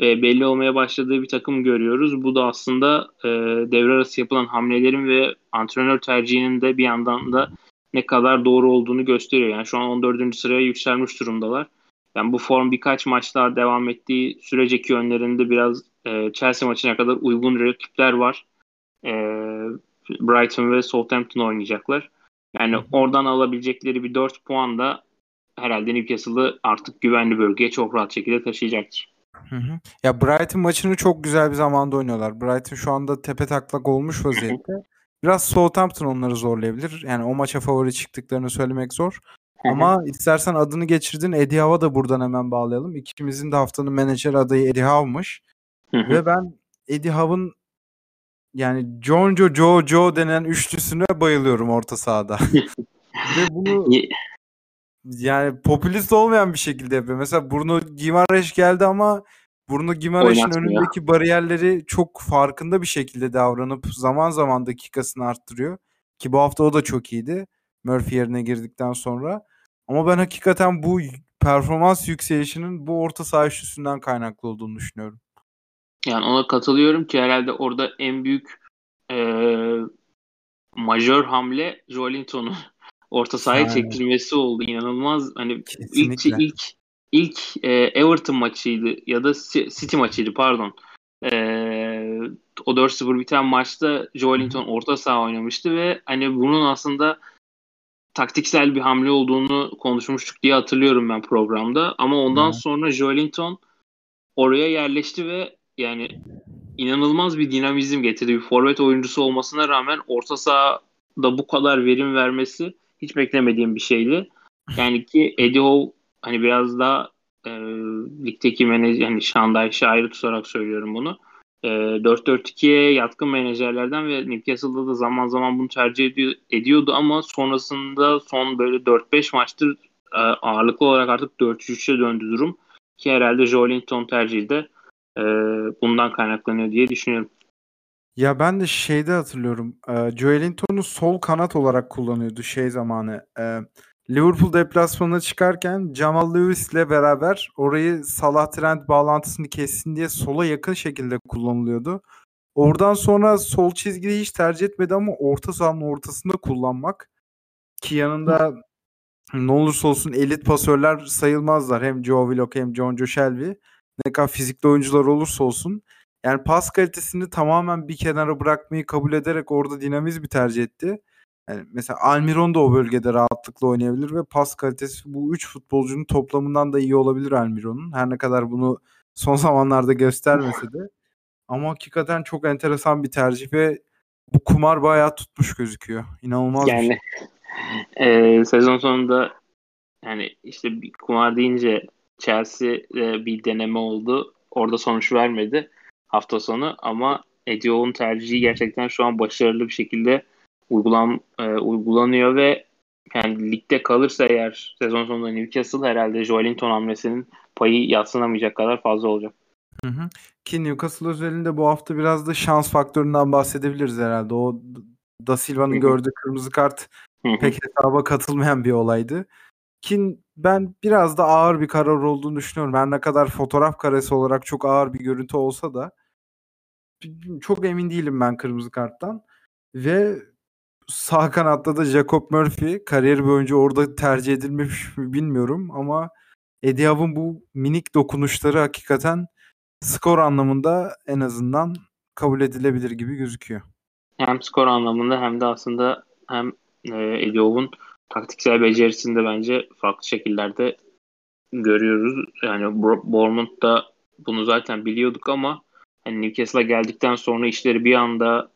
e, belli olmaya başladığı bir takım görüyoruz. Bu da aslında e, devre arası yapılan hamlelerin ve antrenör tercihinin de bir yandan da ne kadar doğru olduğunu gösteriyor. Yani şu an on dördüncü sıraya yükselmiş durumdalar. Yani bu form birkaç maç daha devam ettiği süreceki önlerinde biraz e, Chelsea maçına kadar uygun rakipler var. E, Brighton ve Southampton oynayacaklar. Yani oradan alabilecekleri bir dört puan da herhalde Newcastle'ı artık güvenli bölgeye çok rahat şekilde taşıyacaktır. Hı hı. Ya Brighton maçını çok güzel bir zamanda oynuyorlar. Brighton şu anda tepe taklak olmuş vaziyette. Biraz Southampton onları zorlayabilir. Yani o maça favori çıktıklarını söylemek zor. Hı hı. Ama istersen adını geçirdin. Eddie Howe'a da buradan hemen bağlayalım. İkimizin de haftanın menajer adayı Eddie Howe'mış. Hı hı. Ve ben Eddie Howe'ın yani Jonjo Jojo denen üçlüsüne bayılıyorum orta sahada. Ve bunu yani popülist olmayan bir şekilde yapıyor. Mesela Bruno Guimaraes geldi ama Bruno Guimaraes'in önündeki ya. bariyerleri çok farkında bir şekilde davranıp zaman zaman dakikasını arttırıyor. Ki bu hafta o da çok iyiydi. Murphy yerine girdikten sonra. Ama ben hakikaten bu performans yükselişinin bu orta saha üstünden kaynaklı olduğunu düşünüyorum. Yani ona katılıyorum ki herhalde orada en büyük ee, majör hamle Joelinton'un orta sahaya çekilmesi oldu. İnanılmaz. Hani Kesinlikle. ilk ilk ilk e, Everton maçıydı ya da City maçıydı pardon. E, o dört sıfır biten maçta Joelinton orta saha oynamıştı ve hani bunun aslında taktiksel bir hamle olduğunu konuşmuştuk diye hatırlıyorum ben programda. Ama ondan Hı. sonra Joelinton oraya yerleşti ve yani inanılmaz bir dinamizm getirdi. Bir forvet oyuncusu olmasına rağmen orta sahada bu kadar verim vermesi hiç beklemediğim bir şeydi. Yani ki Eddie Howe hani biraz daha e, ligdeki menajer, yani Şanday şairi tutarak söylüyorum bunu. E, dört dört ikiye yatkın menajerlerden ve Newcastle'da da zaman zaman bunu tercih ediyor, ediyordu ama sonrasında son böyle dört beş maçtır e, ağırlıklı olarak artık dört üç üçe döndü durum. Ki herhalde Joelinton tercihi de e, bundan kaynaklanıyor diye düşünüyorum. Ya ben de şeyde hatırlıyorum. Joelinton'u sol kanat olarak kullanıyordu şey zamanı. Liverpool deplasmanına çıkarken Jamal Lewis'le beraber orayı Salah-Trent bağlantısını kessin diye sola yakın şekilde kullanılıyordu. Oradan sonra sol çizgiyi hiç tercih etmedi ama orta sahanın ortasında kullanmak ki yanında ne olursa olsun elit pasörler sayılmazlar. Hem Joe Willock hem Jonjo Shelvey. Ne kadar fizikli oyuncular olursa olsun. Yani pas kalitesini tamamen bir kenara bırakmayı kabul ederek orada dinamizm bir tercih etti. Yani mesela Almiron da o bölgede rahatlıkla oynayabilir ve pas kalitesi bu üç futbolcunun toplamından da iyi olabilir Almiron'un. Her ne kadar bunu son zamanlarda göstermese de. Ama hakikaten çok enteresan bir tercih ve bu kumar bayağı tutmuş gözüküyor. İnanılmaz yani, bir şey. E, sezon sonunda yani işte bir kumar deyince Chelsea e, bir deneme oldu. Orada sonuç vermedi hafta sonu ama Eddie Howe'un tercihi gerçekten şu an başarılı bir şekilde uygulan, e, uygulanıyor ve yani ligde kalırsa eğer sezon sonunda Newcastle herhalde Joelinton hamlesinin payı yadsınamayacak kadar fazla olacak. Hı hı. Ki Newcastle özelinde bu hafta biraz da şans faktöründen bahsedebiliriz herhalde. O Da Silva'nın gördüğü kırmızı kart hı hı. pek hesaba katılmayan bir olaydı. Ki ben biraz da ağır bir karar olduğunu düşünüyorum. Her ne kadar fotoğraf karesi olarak çok ağır bir görüntü olsa da çok emin değilim ben kırmızı karttan. Ve sağ kanatta da Jacob Murphy kariyeri boyunca orada tercih edilmiş mi bilmiyorum ama Eddie Howe'ın bu minik dokunuşları hakikaten skor anlamında en azından kabul edilebilir gibi gözüküyor. Hem skor anlamında hem de aslında hem Eddie Howe'ın taktiksel becerisini de bence farklı şekillerde görüyoruz. Yani Bournemouth da bunu zaten biliyorduk ama hani Newcastle'a geldikten sonra işleri bir anda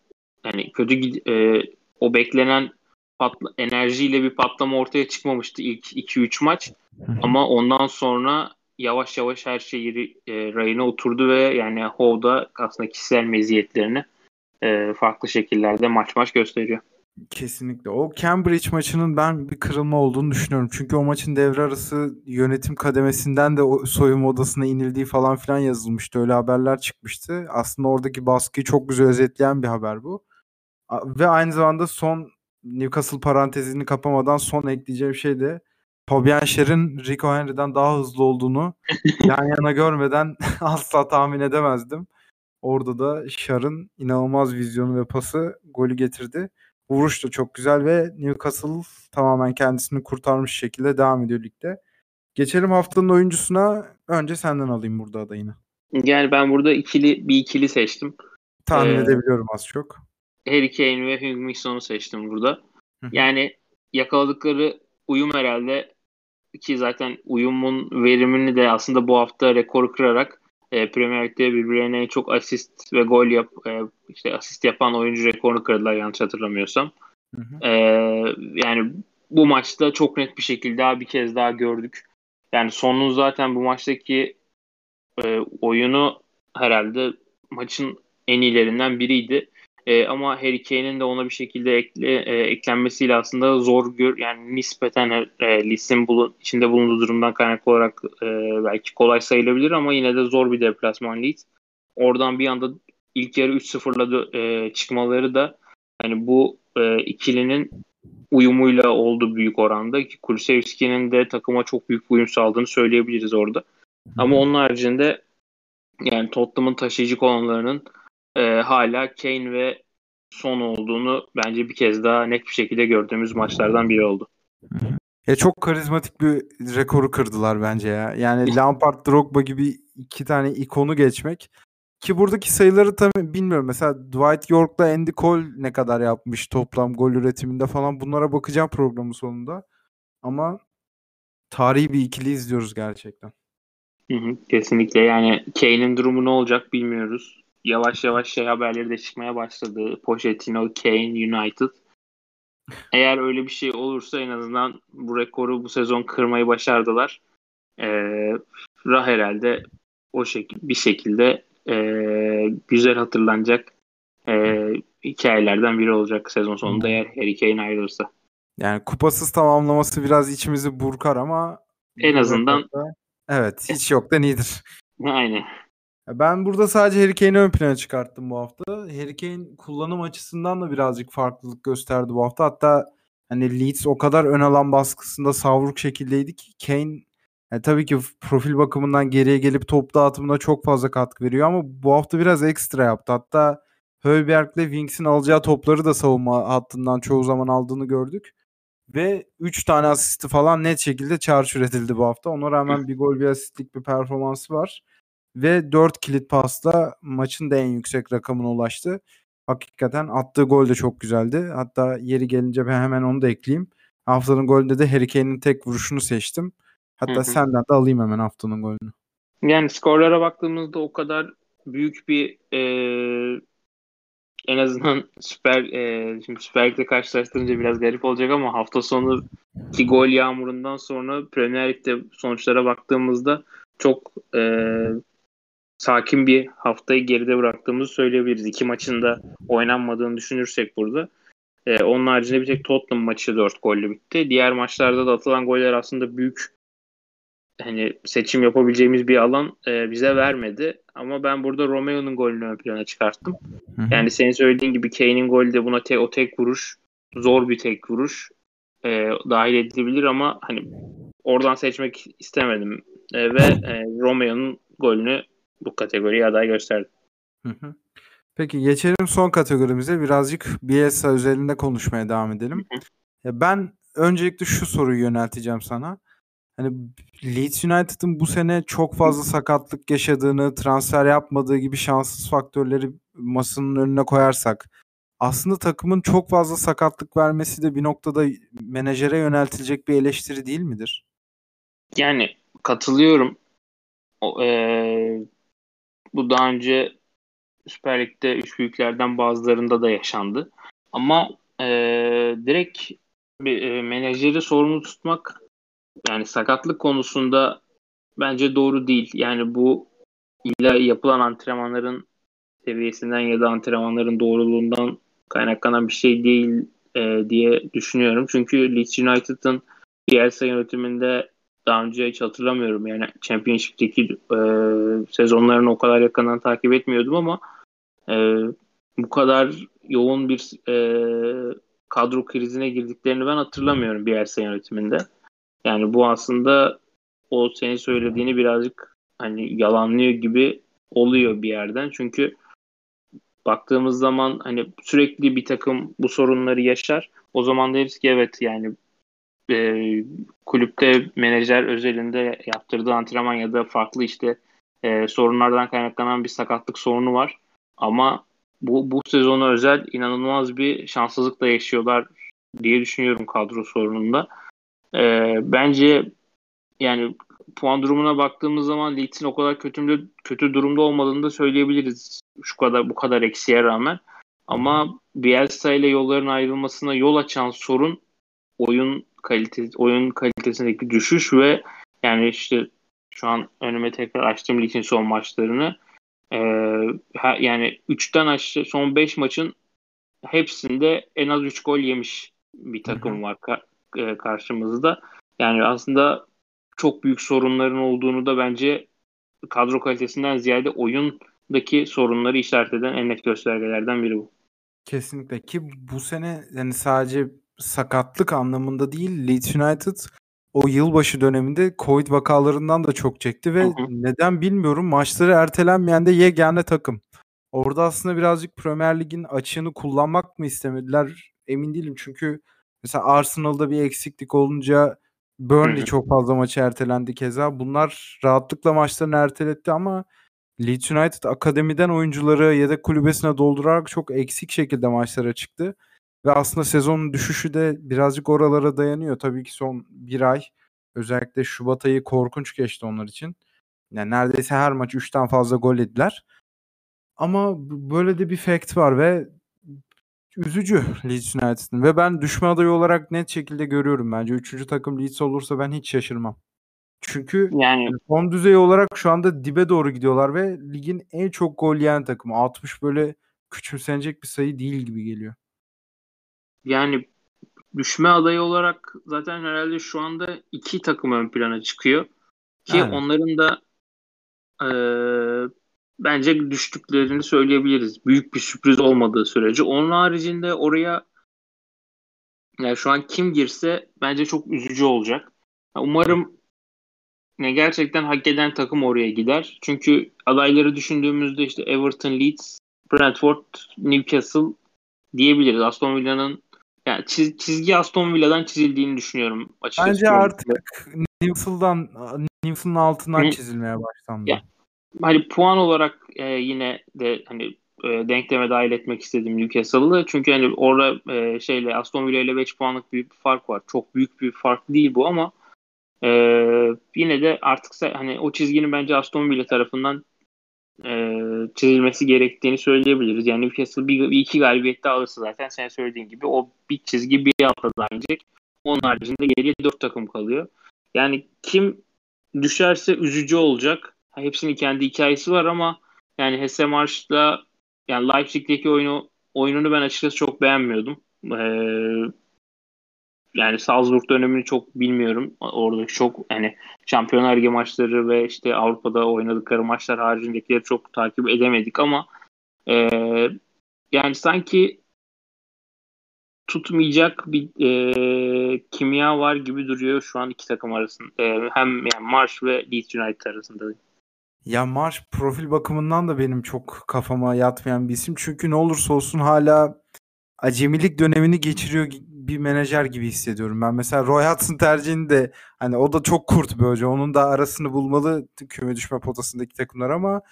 yani kötü e, o beklenen patla, enerjiyle bir patlama ortaya çıkmamıştı ilk iki üç maç. Ama ondan sonra yavaş yavaş her şey e, rayına oturdu ve yani Howe'da aslında kişisel meziyetlerini e, farklı şekillerde maç maç gösteriyor. Kesinlikle. O Cambridge maçının ben bir kırılma olduğunu düşünüyorum. Çünkü o maçın devre arası yönetim kademesinden de soyunma odasına inildiği falan filan yazılmıştı. Öyle haberler çıkmıştı. Aslında oradaki baskıyı çok güzel özetleyen bir haber bu. Ve aynı zamanda son Newcastle parantezini kapamadan son ekleyeceğim şey de Pobienşer'in Rico Henry'den daha hızlı olduğunu yan yana görmeden asla tahmin edemezdim. Orada da Şar'ın inanılmaz vizyonu ve pası golü getirdi. Vuruş da çok güzel ve Newcastle tamamen kendisini kurtarmış şekilde devam ediyor ligde. Geçelim haftanın oyuncusuna. Önce senden alayım burada adayını. Yani ben burada ikili bir ikili seçtim. Tahmin ee, edebiliyorum az çok. Harry Kane ve Hugminson'u seçtim burada. Yani yakaladıkları uyum herhalde ki zaten uyumun verimini de aslında bu hafta rekor kırarak e, Premier League'de birbirlerine çok asist ve gol yap e, işte asist yapan oyuncu rekorunu kırdılar yanlış hatırlamıyorsam. Hı hı. E, yani bu maçta çok net bir şekilde bir kez daha gördük. Yani sonunu zaten bu maçtaki e, oyunu herhalde maçın en iyilerinden biriydi. E, ama Harry Kane'in de ona bir şekilde ekle, e, eklenmesiyle aslında zor gör, yani nispeten e, listin bulun, içinde bulunduğu durumdan kaynaklı olarak e, belki kolay sayılabilir ama yine de zor bir deplasman Leeds. Oradan bir anda ilk yarı üç sıfırla e, çıkmaları da hani bu e, ikilinin uyumuyla oldu büyük oranda. Kulusevski'nin de takıma çok büyük uyum sağladığını söyleyebiliriz orada. Ama onun haricinde yani Tottenham'ın taşıyıcı kolonlarının e, hala Kane ve Son olduğunu bence bir kez daha net bir şekilde gördüğümüz maçlardan biri oldu. Ya çok karizmatik bir rekoru kırdılar bence ya. Yani Lampard, Drogba gibi iki tane ikonu geçmek. Ki buradaki sayıları tam bilmiyorum. Mesela Dwight York'la Andy Cole ne kadar yapmış toplam gol üretiminde falan. Bunlara bakacağım programın sonunda. Ama tarihi bir ikili izliyoruz gerçekten. Hı hı, kesinlikle. Yani Kane'in durumu ne olacak bilmiyoruz. Yavaş yavaş şey haberleri de çıkmaya başladı. Pochettino, Kane, United. Eğer öyle bir şey olursa en azından bu rekoru bu sezon kırmayı başardılar. Ee, Rah herhalde o şekilde bir şekilde Ee, güzel hatırlanacak e, hikayelerden biri olacak sezon sonunda eğer Harry Kane ayrılırsa. Yani kupasız tamamlaması biraz içimizi burkar ama en azından da, evet hiç yok da iyidir. Aynen. Ben burada sadece Harry Kane'i ön plana çıkarttım bu hafta. Harry Kane kullanım açısından da birazcık farklılık gösterdi bu hafta. Hatta hani Leeds o kadar ön alan baskısında savruk şekildeydi ki Kane yani tabii ki profil bakımından geriye gelip top dağıtımına çok fazla katkı veriyor ama bu hafta biraz ekstra yaptı. Hatta Højbjerg'le Winks'in alacağı topları da savunma hattından çoğu zaman aldığını gördük. Ve üç tane asisti falan net şekilde çarç üretildi bu hafta. Ona rağmen bir gol bir asistlik bir performansı var. Ve dört kilit pasla maçın da en yüksek rakamına ulaştı. Hakikaten attığı gol de çok güzeldi. Hatta yeri gelince ben hemen onu da ekleyeyim. Haftanın golünde de Harry Kane'in tek vuruşunu seçtim. Hatta hı hı. senden de alayım hemen haftanın golünü. Yani skorlara baktığımızda o kadar büyük bir e, en azından süper e, şimdi Süper Lig'de karşılaştırınca biraz garip olacak ama hafta sonu ki gol yağmurundan sonra Premier Lig'de sonuçlara baktığımızda çok e, sakin bir haftayı geride bıraktığımızı söyleyebiliriz. İki maçın da oynanmadığını düşünürsek burada. E, onun haricinde bir tek Tottenham maçı dört golle bitti. Diğer maçlarda da atılan goller aslında büyük hani seçim yapabileceğimiz bir alan e, bize vermedi. Ama ben burada Romeo'nun golünü ön plana çıkarttım. Hı hı. Yani senin söylediğin gibi Kane'in golü de buna te- o tek vuruş, zor bir tek vuruş e, dahil edilebilir ama hani oradan seçmek istemedim. E, ve e, Romeo'nun golünü bu kategoriye aday gösterdim. Hı hı. Peki geçelim son kategorimize. Birazcık Bielsa üzerinde konuşmaya devam edelim. Hı hı. Ben öncelikle şu soruyu yönelteceğim sana. Hani Leeds United'ın bu sene çok fazla sakatlık yaşadığını, transfer yapmadığı gibi şanssız faktörleri masanın önüne koyarsak aslında takımın çok fazla sakatlık vermesi de bir noktada menajere yöneltilecek bir eleştiri değil midir? Yani katılıyorum. O, ee, bu daha önce Süper Lig'de üç büyüklerden bazılarında da yaşandı. Ama ee, direkt bir, e, menajeri sorumlu tutmak yani sakatlık konusunda bence doğru değil. Yani bu illa yapılan antrenmanların seviyesinden ya da antrenmanların doğruluğundan kaynaklanan bir şey değil e, diye düşünüyorum. Çünkü Leeds United'ın Bielsa yönetiminde daha önce hiç hatırlamıyorum. Yani Championship'teki e, sezonlarını o kadar yakından takip etmiyordum ama e, bu kadar yoğun bir e, kadro krizine girdiklerini ben hatırlamıyorum Bielsa yönetiminde. Yani bu aslında o senin söylediğini birazcık hani yalanlıyor gibi oluyor bir yerden. Çünkü baktığımız zaman hani sürekli bir takım bu sorunları yaşar. O zaman deriz ki evet yani e, kulüpte menajer özelinde yaptırdığı antrenman ya da farklı işte e, sorunlardan kaynaklanan bir sakatlık sorunu var. Ama bu bu sezona özel inanılmaz bir şanssızlık da yaşıyorlar diye düşünüyorum kadro sorununda. E, bence yani puan durumuna baktığımız zaman Leeds'in o kadar kötü, kötü durumda olmadığını da söyleyebiliriz. Şu kadar bu kadar eksiğe rağmen. Ama Bielsa ile yolların ayrılmasına yol açan sorun oyun kalite oyun kalitesindeki düşüş ve yani işte şu an önüme tekrar açtığım ligin son maçlarını ee, yani üçten aşağı son beş maçın hepsinde en az üç gol yemiş bir takım var karşımızda. Yani aslında çok büyük sorunların olduğunu da bence kadro kalitesinden ziyade oyundaki sorunları işaret eden en net göstergelerden biri bu. Kesinlikle ki bu sene yani sadece sakatlık anlamında değil, Leeds United o yılbaşı döneminde Covid vakalarından da çok çekti ve hı hı. neden bilmiyorum maçları ertelenmeyen de yegane takım. Orada aslında birazcık Premier Lig'in açığını kullanmak mı istemediler emin değilim çünkü mesela Arsenal'da bir eksiklik olunca Burnley hı hı. çok fazla maçı ertelendi keza. Bunlar rahatlıkla maçlarını erteletti ama Leeds United akademiden oyuncuları ya da kulübesine doldurarak çok eksik şekilde maçlara çıktı. Ve aslında sezonun düşüşü de birazcık oralara dayanıyor. Tabii ki son bir ay özellikle Şubat ayı korkunç geçti onlar için. Yani neredeyse her maç üçten fazla gol yediler. Ama böyle de bir fact var ve üzücü Leeds United'ın. Ve ben düşme adayı olarak net şekilde görüyorum bence. Üçüncü takım Leeds olursa ben hiç şaşırmam. Çünkü yani son düzey olarak şu anda dibe doğru gidiyorlar ve ligin en çok gol yiyen takımı. altmış böyle küçümsenecek bir sayı değil gibi geliyor. Yani düşme adayı olarak zaten herhalde şu anda iki takım ön plana çıkıyor. Ki aynen. Onların da e, bence düştüklerini söyleyebiliriz. Büyük bir sürpriz olmadığı sürece. Onun haricinde oraya yani şu an kim girse bence çok üzücü olacak. Umarım ne gerçekten hak eden takım oraya gider. Çünkü adayları düşündüğümüzde işte Everton, Leeds, Brentford, Newcastle diyebiliriz. Aston Villa'nın yani çiz, çizgi Aston Villa'dan çizildiğini düşünüyorum açıkçası. Bence artık Newcastle'dan Newcastle'ın altından hani, çizilmeye başlandı. Yani, hani puan olarak e, yine de hani e, denkleme dahil etmek istedim Newcastle'ı. Çünkü hani orada e, şeyle Aston Villa ile beş puanlık büyük bir fark var. Çok büyük bir fark değil bu ama Ee, yine de artık hani o çizginin bence Aston Villa tarafından e, çizilmesi gerektiğini söyleyebiliriz. Yani Newcastle bir, bir iki galibiyet daha alırsa zaten sen söylediğin gibi o bir çizgi bir hafta daha inecek. Onun haricinde geriye dört takım kalıyor. Yani kim düşerse üzücü olacak. Ha, hepsinin kendi hikayesi var ama yani Jesse Marsch'la yani Leipzig'teki oyunu oyununu ben açıkçası çok beğenmiyordum. Ee, Yani Salzburg dönemini çok bilmiyorum. Oradaki çok hani Şampiyonlar Ligi maçları ve işte Avrupa'da oynadıkları maçlar haricindekileri çok takip edemedik ama e, yani sanki tutmayacak bir e, kimya var gibi duruyor şu an iki takım arasında. E, hem yani Marsch ve Leeds United arasında. Ya Marsch profil bakımından da benim çok kafama yatmayan bir isim. Çünkü ne olursa olsun hala acemilik dönemini geçiriyor bir menajer gibi hissediyorum. Ben mesela Roy Hodgson tercihini de hani o da çok kurt bir hoca. Onun da arasını bulmalı küme düşme potasındaki takımlar ama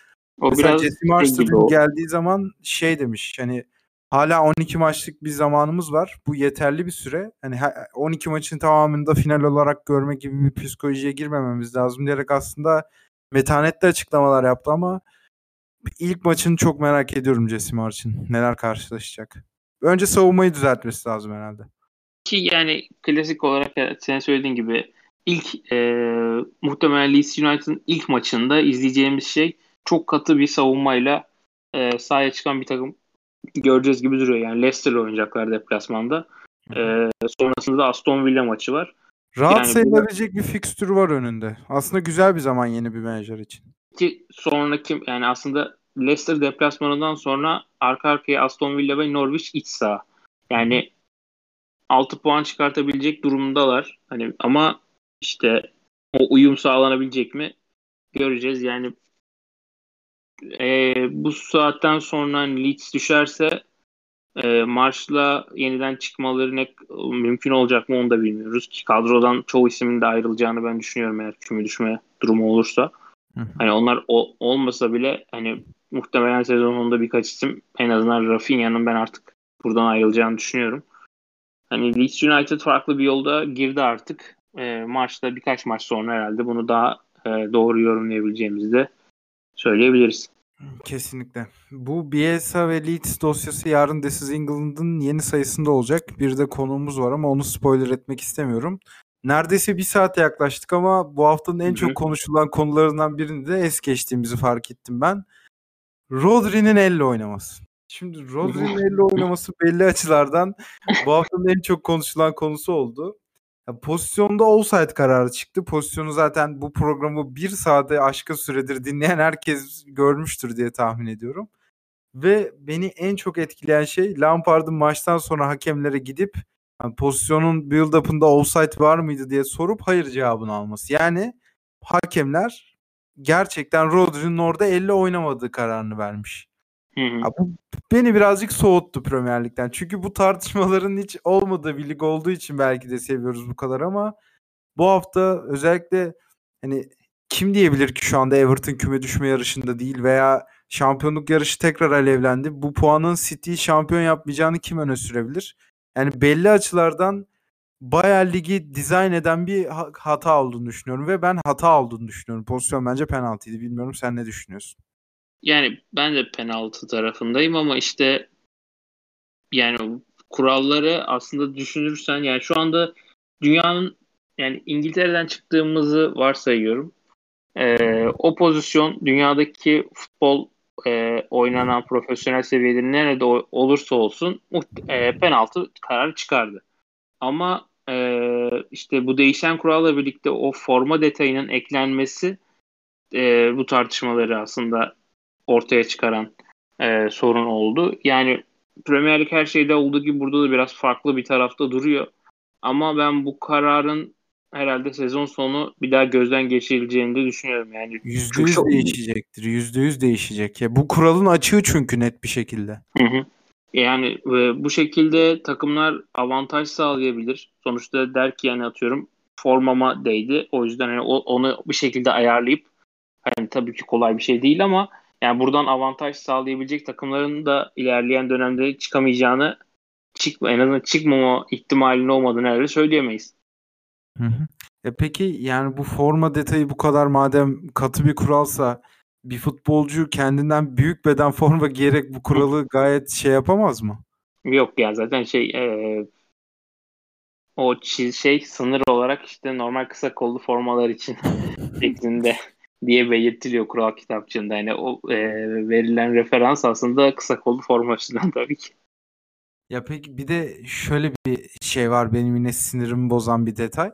o mesela Jesse Marsch'ın geldiği zaman şey demiş hani hala on iki maçlık bir zamanımız var. Bu yeterli bir süre. Hani on iki maçın tamamını da final olarak görme gibi bir psikolojiye girmememiz lazım diyerek aslında metanetli açıklamalar yaptı ama ilk maçını çok merak ediyorum Jesse Marsch'ın. Neler karşılaşacak? Önce savunmayı düzeltmesi lazım herhalde. Ki yani klasik olarak sen söylediğin gibi ilk e, muhtemelen Leeds United'ın ilk maçında izleyeceğimiz şey çok katı bir savunmayla e, sahaya çıkan bir takım göreceğiz gibi duruyor. Yani Leicester'la oynayacaklar deplasmanda. E, sonrasında da Aston Villa maçı var. Rahat yani sayılabilecek bir fikstür var önünde. Aslında güzel bir zaman yeni bir menajer için. Ki sonraki yani aslında Leicester deplasmanından sonra arka arkaya Aston Villa ve Norwich iç saha. Yani altı puan çıkartabilecek durumdalar. Hani ama işte o uyum sağlanabilecek mi göreceğiz. Yani e, bu saatten sonra hani Leeds düşerse e, Marsch'la yeniden çıkmaları ne, mümkün olacak mı onu da bilmiyoruz ki kadrodan çoğu isimin de ayrılacağını ben düşünüyorum eğer küme düşme durumu olursa. Hani onlar o, olmasa bile hani muhtemelen sezonunda birkaç isim en azından Rafinha'nın ben artık buradan ayrılacağını düşünüyorum. Hani Leeds United farklı bir yolda girdi artık. E, maçta birkaç maç sonra herhalde bunu daha e, doğru yorumlayabileceğimizi de söyleyebiliriz. Kesinlikle. Bu Bielsa ve Leeds dosyası yarın This is England'ın yeni sayısında olacak. Bir de konuğumuz var ama onu spoiler etmek istemiyorum. Neredeyse bir saate yaklaştık ama bu haftanın en çok konuşulan konularından birini de es geçtiğimizi fark ettim ben. Rodri'nin elle oynaması. Şimdi Rodri'nin elle oynaması belli açılardan bu haftanın en çok konuşulan konusu oldu. Ya, pozisyonda offside kararı çıktı. Pozisyonu zaten bu programı bir saate aşkın süredir dinleyen herkes görmüştür diye tahmin ediyorum. Ve beni en çok etkileyen şey Lampard'ın maçtan sonra hakemlere gidip yani pozisyonun build-up'ında offside var mıydı diye sorup hayır cevabını alması. Yani hakemler gerçekten Rodri'nin orada elle oynamadığı kararını vermiş. Hı hı. Ya bu beni birazcık soğuttu Premier Lig'den. Çünkü bu tartışmaların hiç olmadığı bir lig olduğu için belki de seviyoruz bu kadar ama bu hafta özellikle hani kim diyebilir ki şu anda Everton küme düşme yarışında değil veya şampiyonluk yarışı tekrar alevlendi. Bu puanın City'yi şampiyon yapmayacağını kim öne sürebilir? Yani belli açılardan bayağı ligi dizayn eden bir hata olduğunu düşünüyorum ve ben hata olduğunu düşünüyorum. Pozisyon bence penaltıydı. Bilmiyorum sen ne düşünüyorsun? Yani ben de penaltı tarafındayım ama işte yani kuralları aslında düşünürsen yani şu anda dünyanın yani İngiltere'den çıktığımızı varsayıyorum. Ee, o pozisyon dünyadaki futbol E, oynanan profesyonel seviyede nerede olursa olsun e, penaltı kararı çıkardı. Ama e, işte bu değişen kuralla birlikte o forma detayının eklenmesi e, bu tartışmaları aslında ortaya çıkaran e, sorun oldu. Yani Premier Lig her şeyde olduğu gibi burada da biraz farklı bir tarafta duruyor. Ama ben bu kararın herhalde sezon sonu bir daha gözden geçirileceğini de düşünüyorum. Yani yüzde yüz değişecektir. yüzde yüz değişecek. Ya bu kuralın açığı çünkü net bir şekilde. Hı hı. Yani e, bu şekilde takımlar avantaj sağlayabilir. Sonuçta der ki yani atıyorum formama değdi. O yüzden yani onu bir şekilde ayarlayıp yani tabii ki kolay bir şey değil ama yani buradan avantaj sağlayabilecek takımların da ilerleyen dönemde çıkamayacağını çıkma, en azından çıkmama ihtimalinin olmadığını herhalde söyleyemeyiz. Hı hı. E peki yani bu forma detayı bu kadar madem katı bir kuralsa bir futbolcu kendinden büyük beden forma giyerek bu kuralı gayet şey yapamaz mı? Yok ya zaten şey ee, o şey sınır olarak işte normal kısa kollu formalar için şeklinde diye belirtiliyor kural kitapçığında. Yani o ee, verilen referans aslında kısa kollu forma açısından tabii ki. Ya peki bir de şöyle bir şey var benim yine sinirimi bozan bir detay.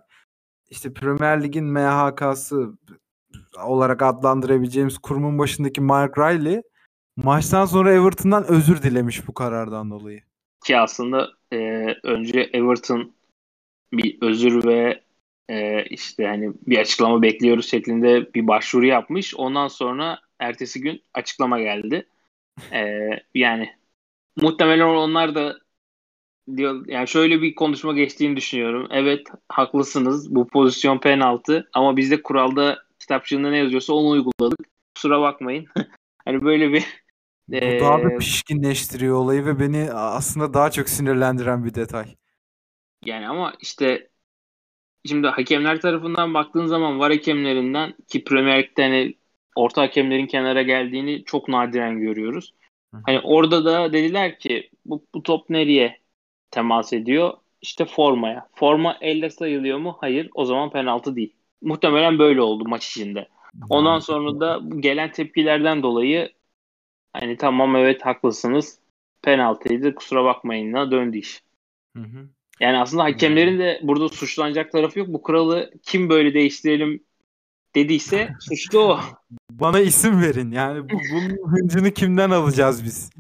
İşte Premier Lig'in M H K'sı olarak adlandırabileceğimiz kurumun başındaki Mark Riley maçtan sonra Everton'dan özür dilemiş bu karardan dolayı. Ki aslında e, önce Everton bir özür ve e, işte hani bir açıklama bekliyoruz şeklinde bir başvuru yapmış. Ondan sonra ertesi gün açıklama geldi. E, yani muhtemelen onlar da diyor yani şöyle bir konuşma geçtiğini düşünüyorum. Evet haklısınız bu pozisyon penaltı ama biz de kuralda kitapçığında ne yazıyorsa onu uyguladık. Kusura bakmayın. Hani böyle bir Bu e... daha da pişkinleştiriyor olayı ve beni aslında daha çok sinirlendiren bir detay. Yani ama işte şimdi hakemler tarafından baktığın zaman V A R hakemlerinden ki Premier Lig'de hani orta hakemlerin kenara geldiğini çok nadiren görüyoruz. Hani orada da dediler ki bu, bu top nereye temas ediyor? İşte formaya. Forma elle sayılıyor mu? Hayır. O zaman penaltı değil. Muhtemelen böyle oldu maç içinde. Ondan sonra da gelen tepkilerden dolayı hani tamam evet haklısınız. Penaltıydı. Kusura bakmayın'a döndü iş. Hı hı. Yani aslında hakemlerin de burada suçlanacak tarafı yok. Bu kuralı kim böyle değiştirelim dediyse suçlu o. Bana isim verin. Yani bu, bunun hıncını kimden alacağız biz?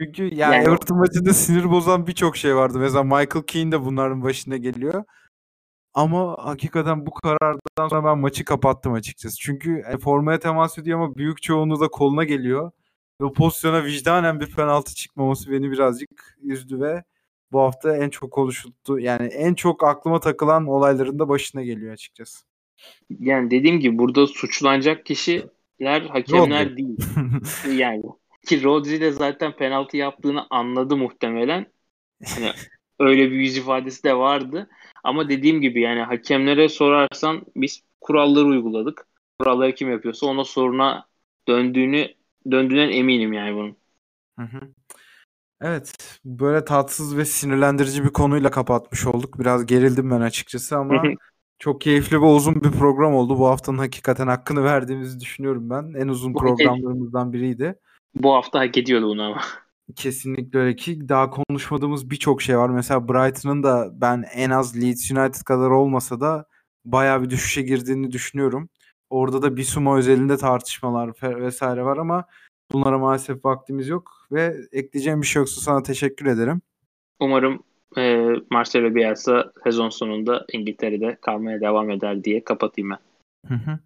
Çünkü yani, yani Everton maçında sinir bozan birçok şey vardı. Mesela Michael Keane de bunların başına geliyor. Ama hakikaten bu karardan sonra ben maçı kapattım açıkçası. Çünkü formaya temas ediyor ama büyük çoğunluğu da koluna geliyor. Ve pozisyona vicdanen bir penaltı çıkmaması beni birazcık üzdü ve bu hafta en çok konuşuldu. Yani en çok aklıma takılan olayların da başına geliyor açıkçası. Yani dediğim gibi burada suçlanacak kişiler hakemler Rodri değil. Yani ki Rodri de zaten penaltı yaptığını anladı muhtemelen. Yani öyle bir yüz ifadesi de vardı. Ama dediğim gibi yani hakemlere sorarsan biz kuralları uyguladık. Kuralları kim yapıyorsa ona soruna döndüğünü döndüğünden eminim yani bunun. Hı hı. Evet. Böyle tatsız ve sinirlendirici bir konuyla kapatmış olduk. Biraz gerildim ben açıkçası ama hı hı. Çok keyifli ve uzun bir program oldu. Bu haftanın hakikaten hakkını verdiğimizi düşünüyorum ben. En uzun bu programlarımızdan biriydi. Bu hafta hak ediyordu bunu ama. Kesinlikle öyle ki daha konuşmadığımız birçok şey var. Mesela Brighton'ın da ben en az Leeds United kadar olmasa da bayağı bir düşüşe girdiğini düşünüyorum. Orada da Bissouma özelinde tartışmalar vesaire var ama bunlara maalesef vaktimiz yok ve ekleyeceğim bir şey yoksa sana teşekkür ederim. Umarım e, Marcelo Bielsa sezon sonunda İngiltere'de kalmaya devam eder diye kapatayım ben. Hı hı.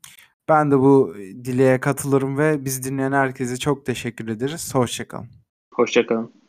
Ben de bu dileğe katılırım ve biz dinleyen herkese çok teşekkür ederiz. Hoşçakalın. Hoşçakalın.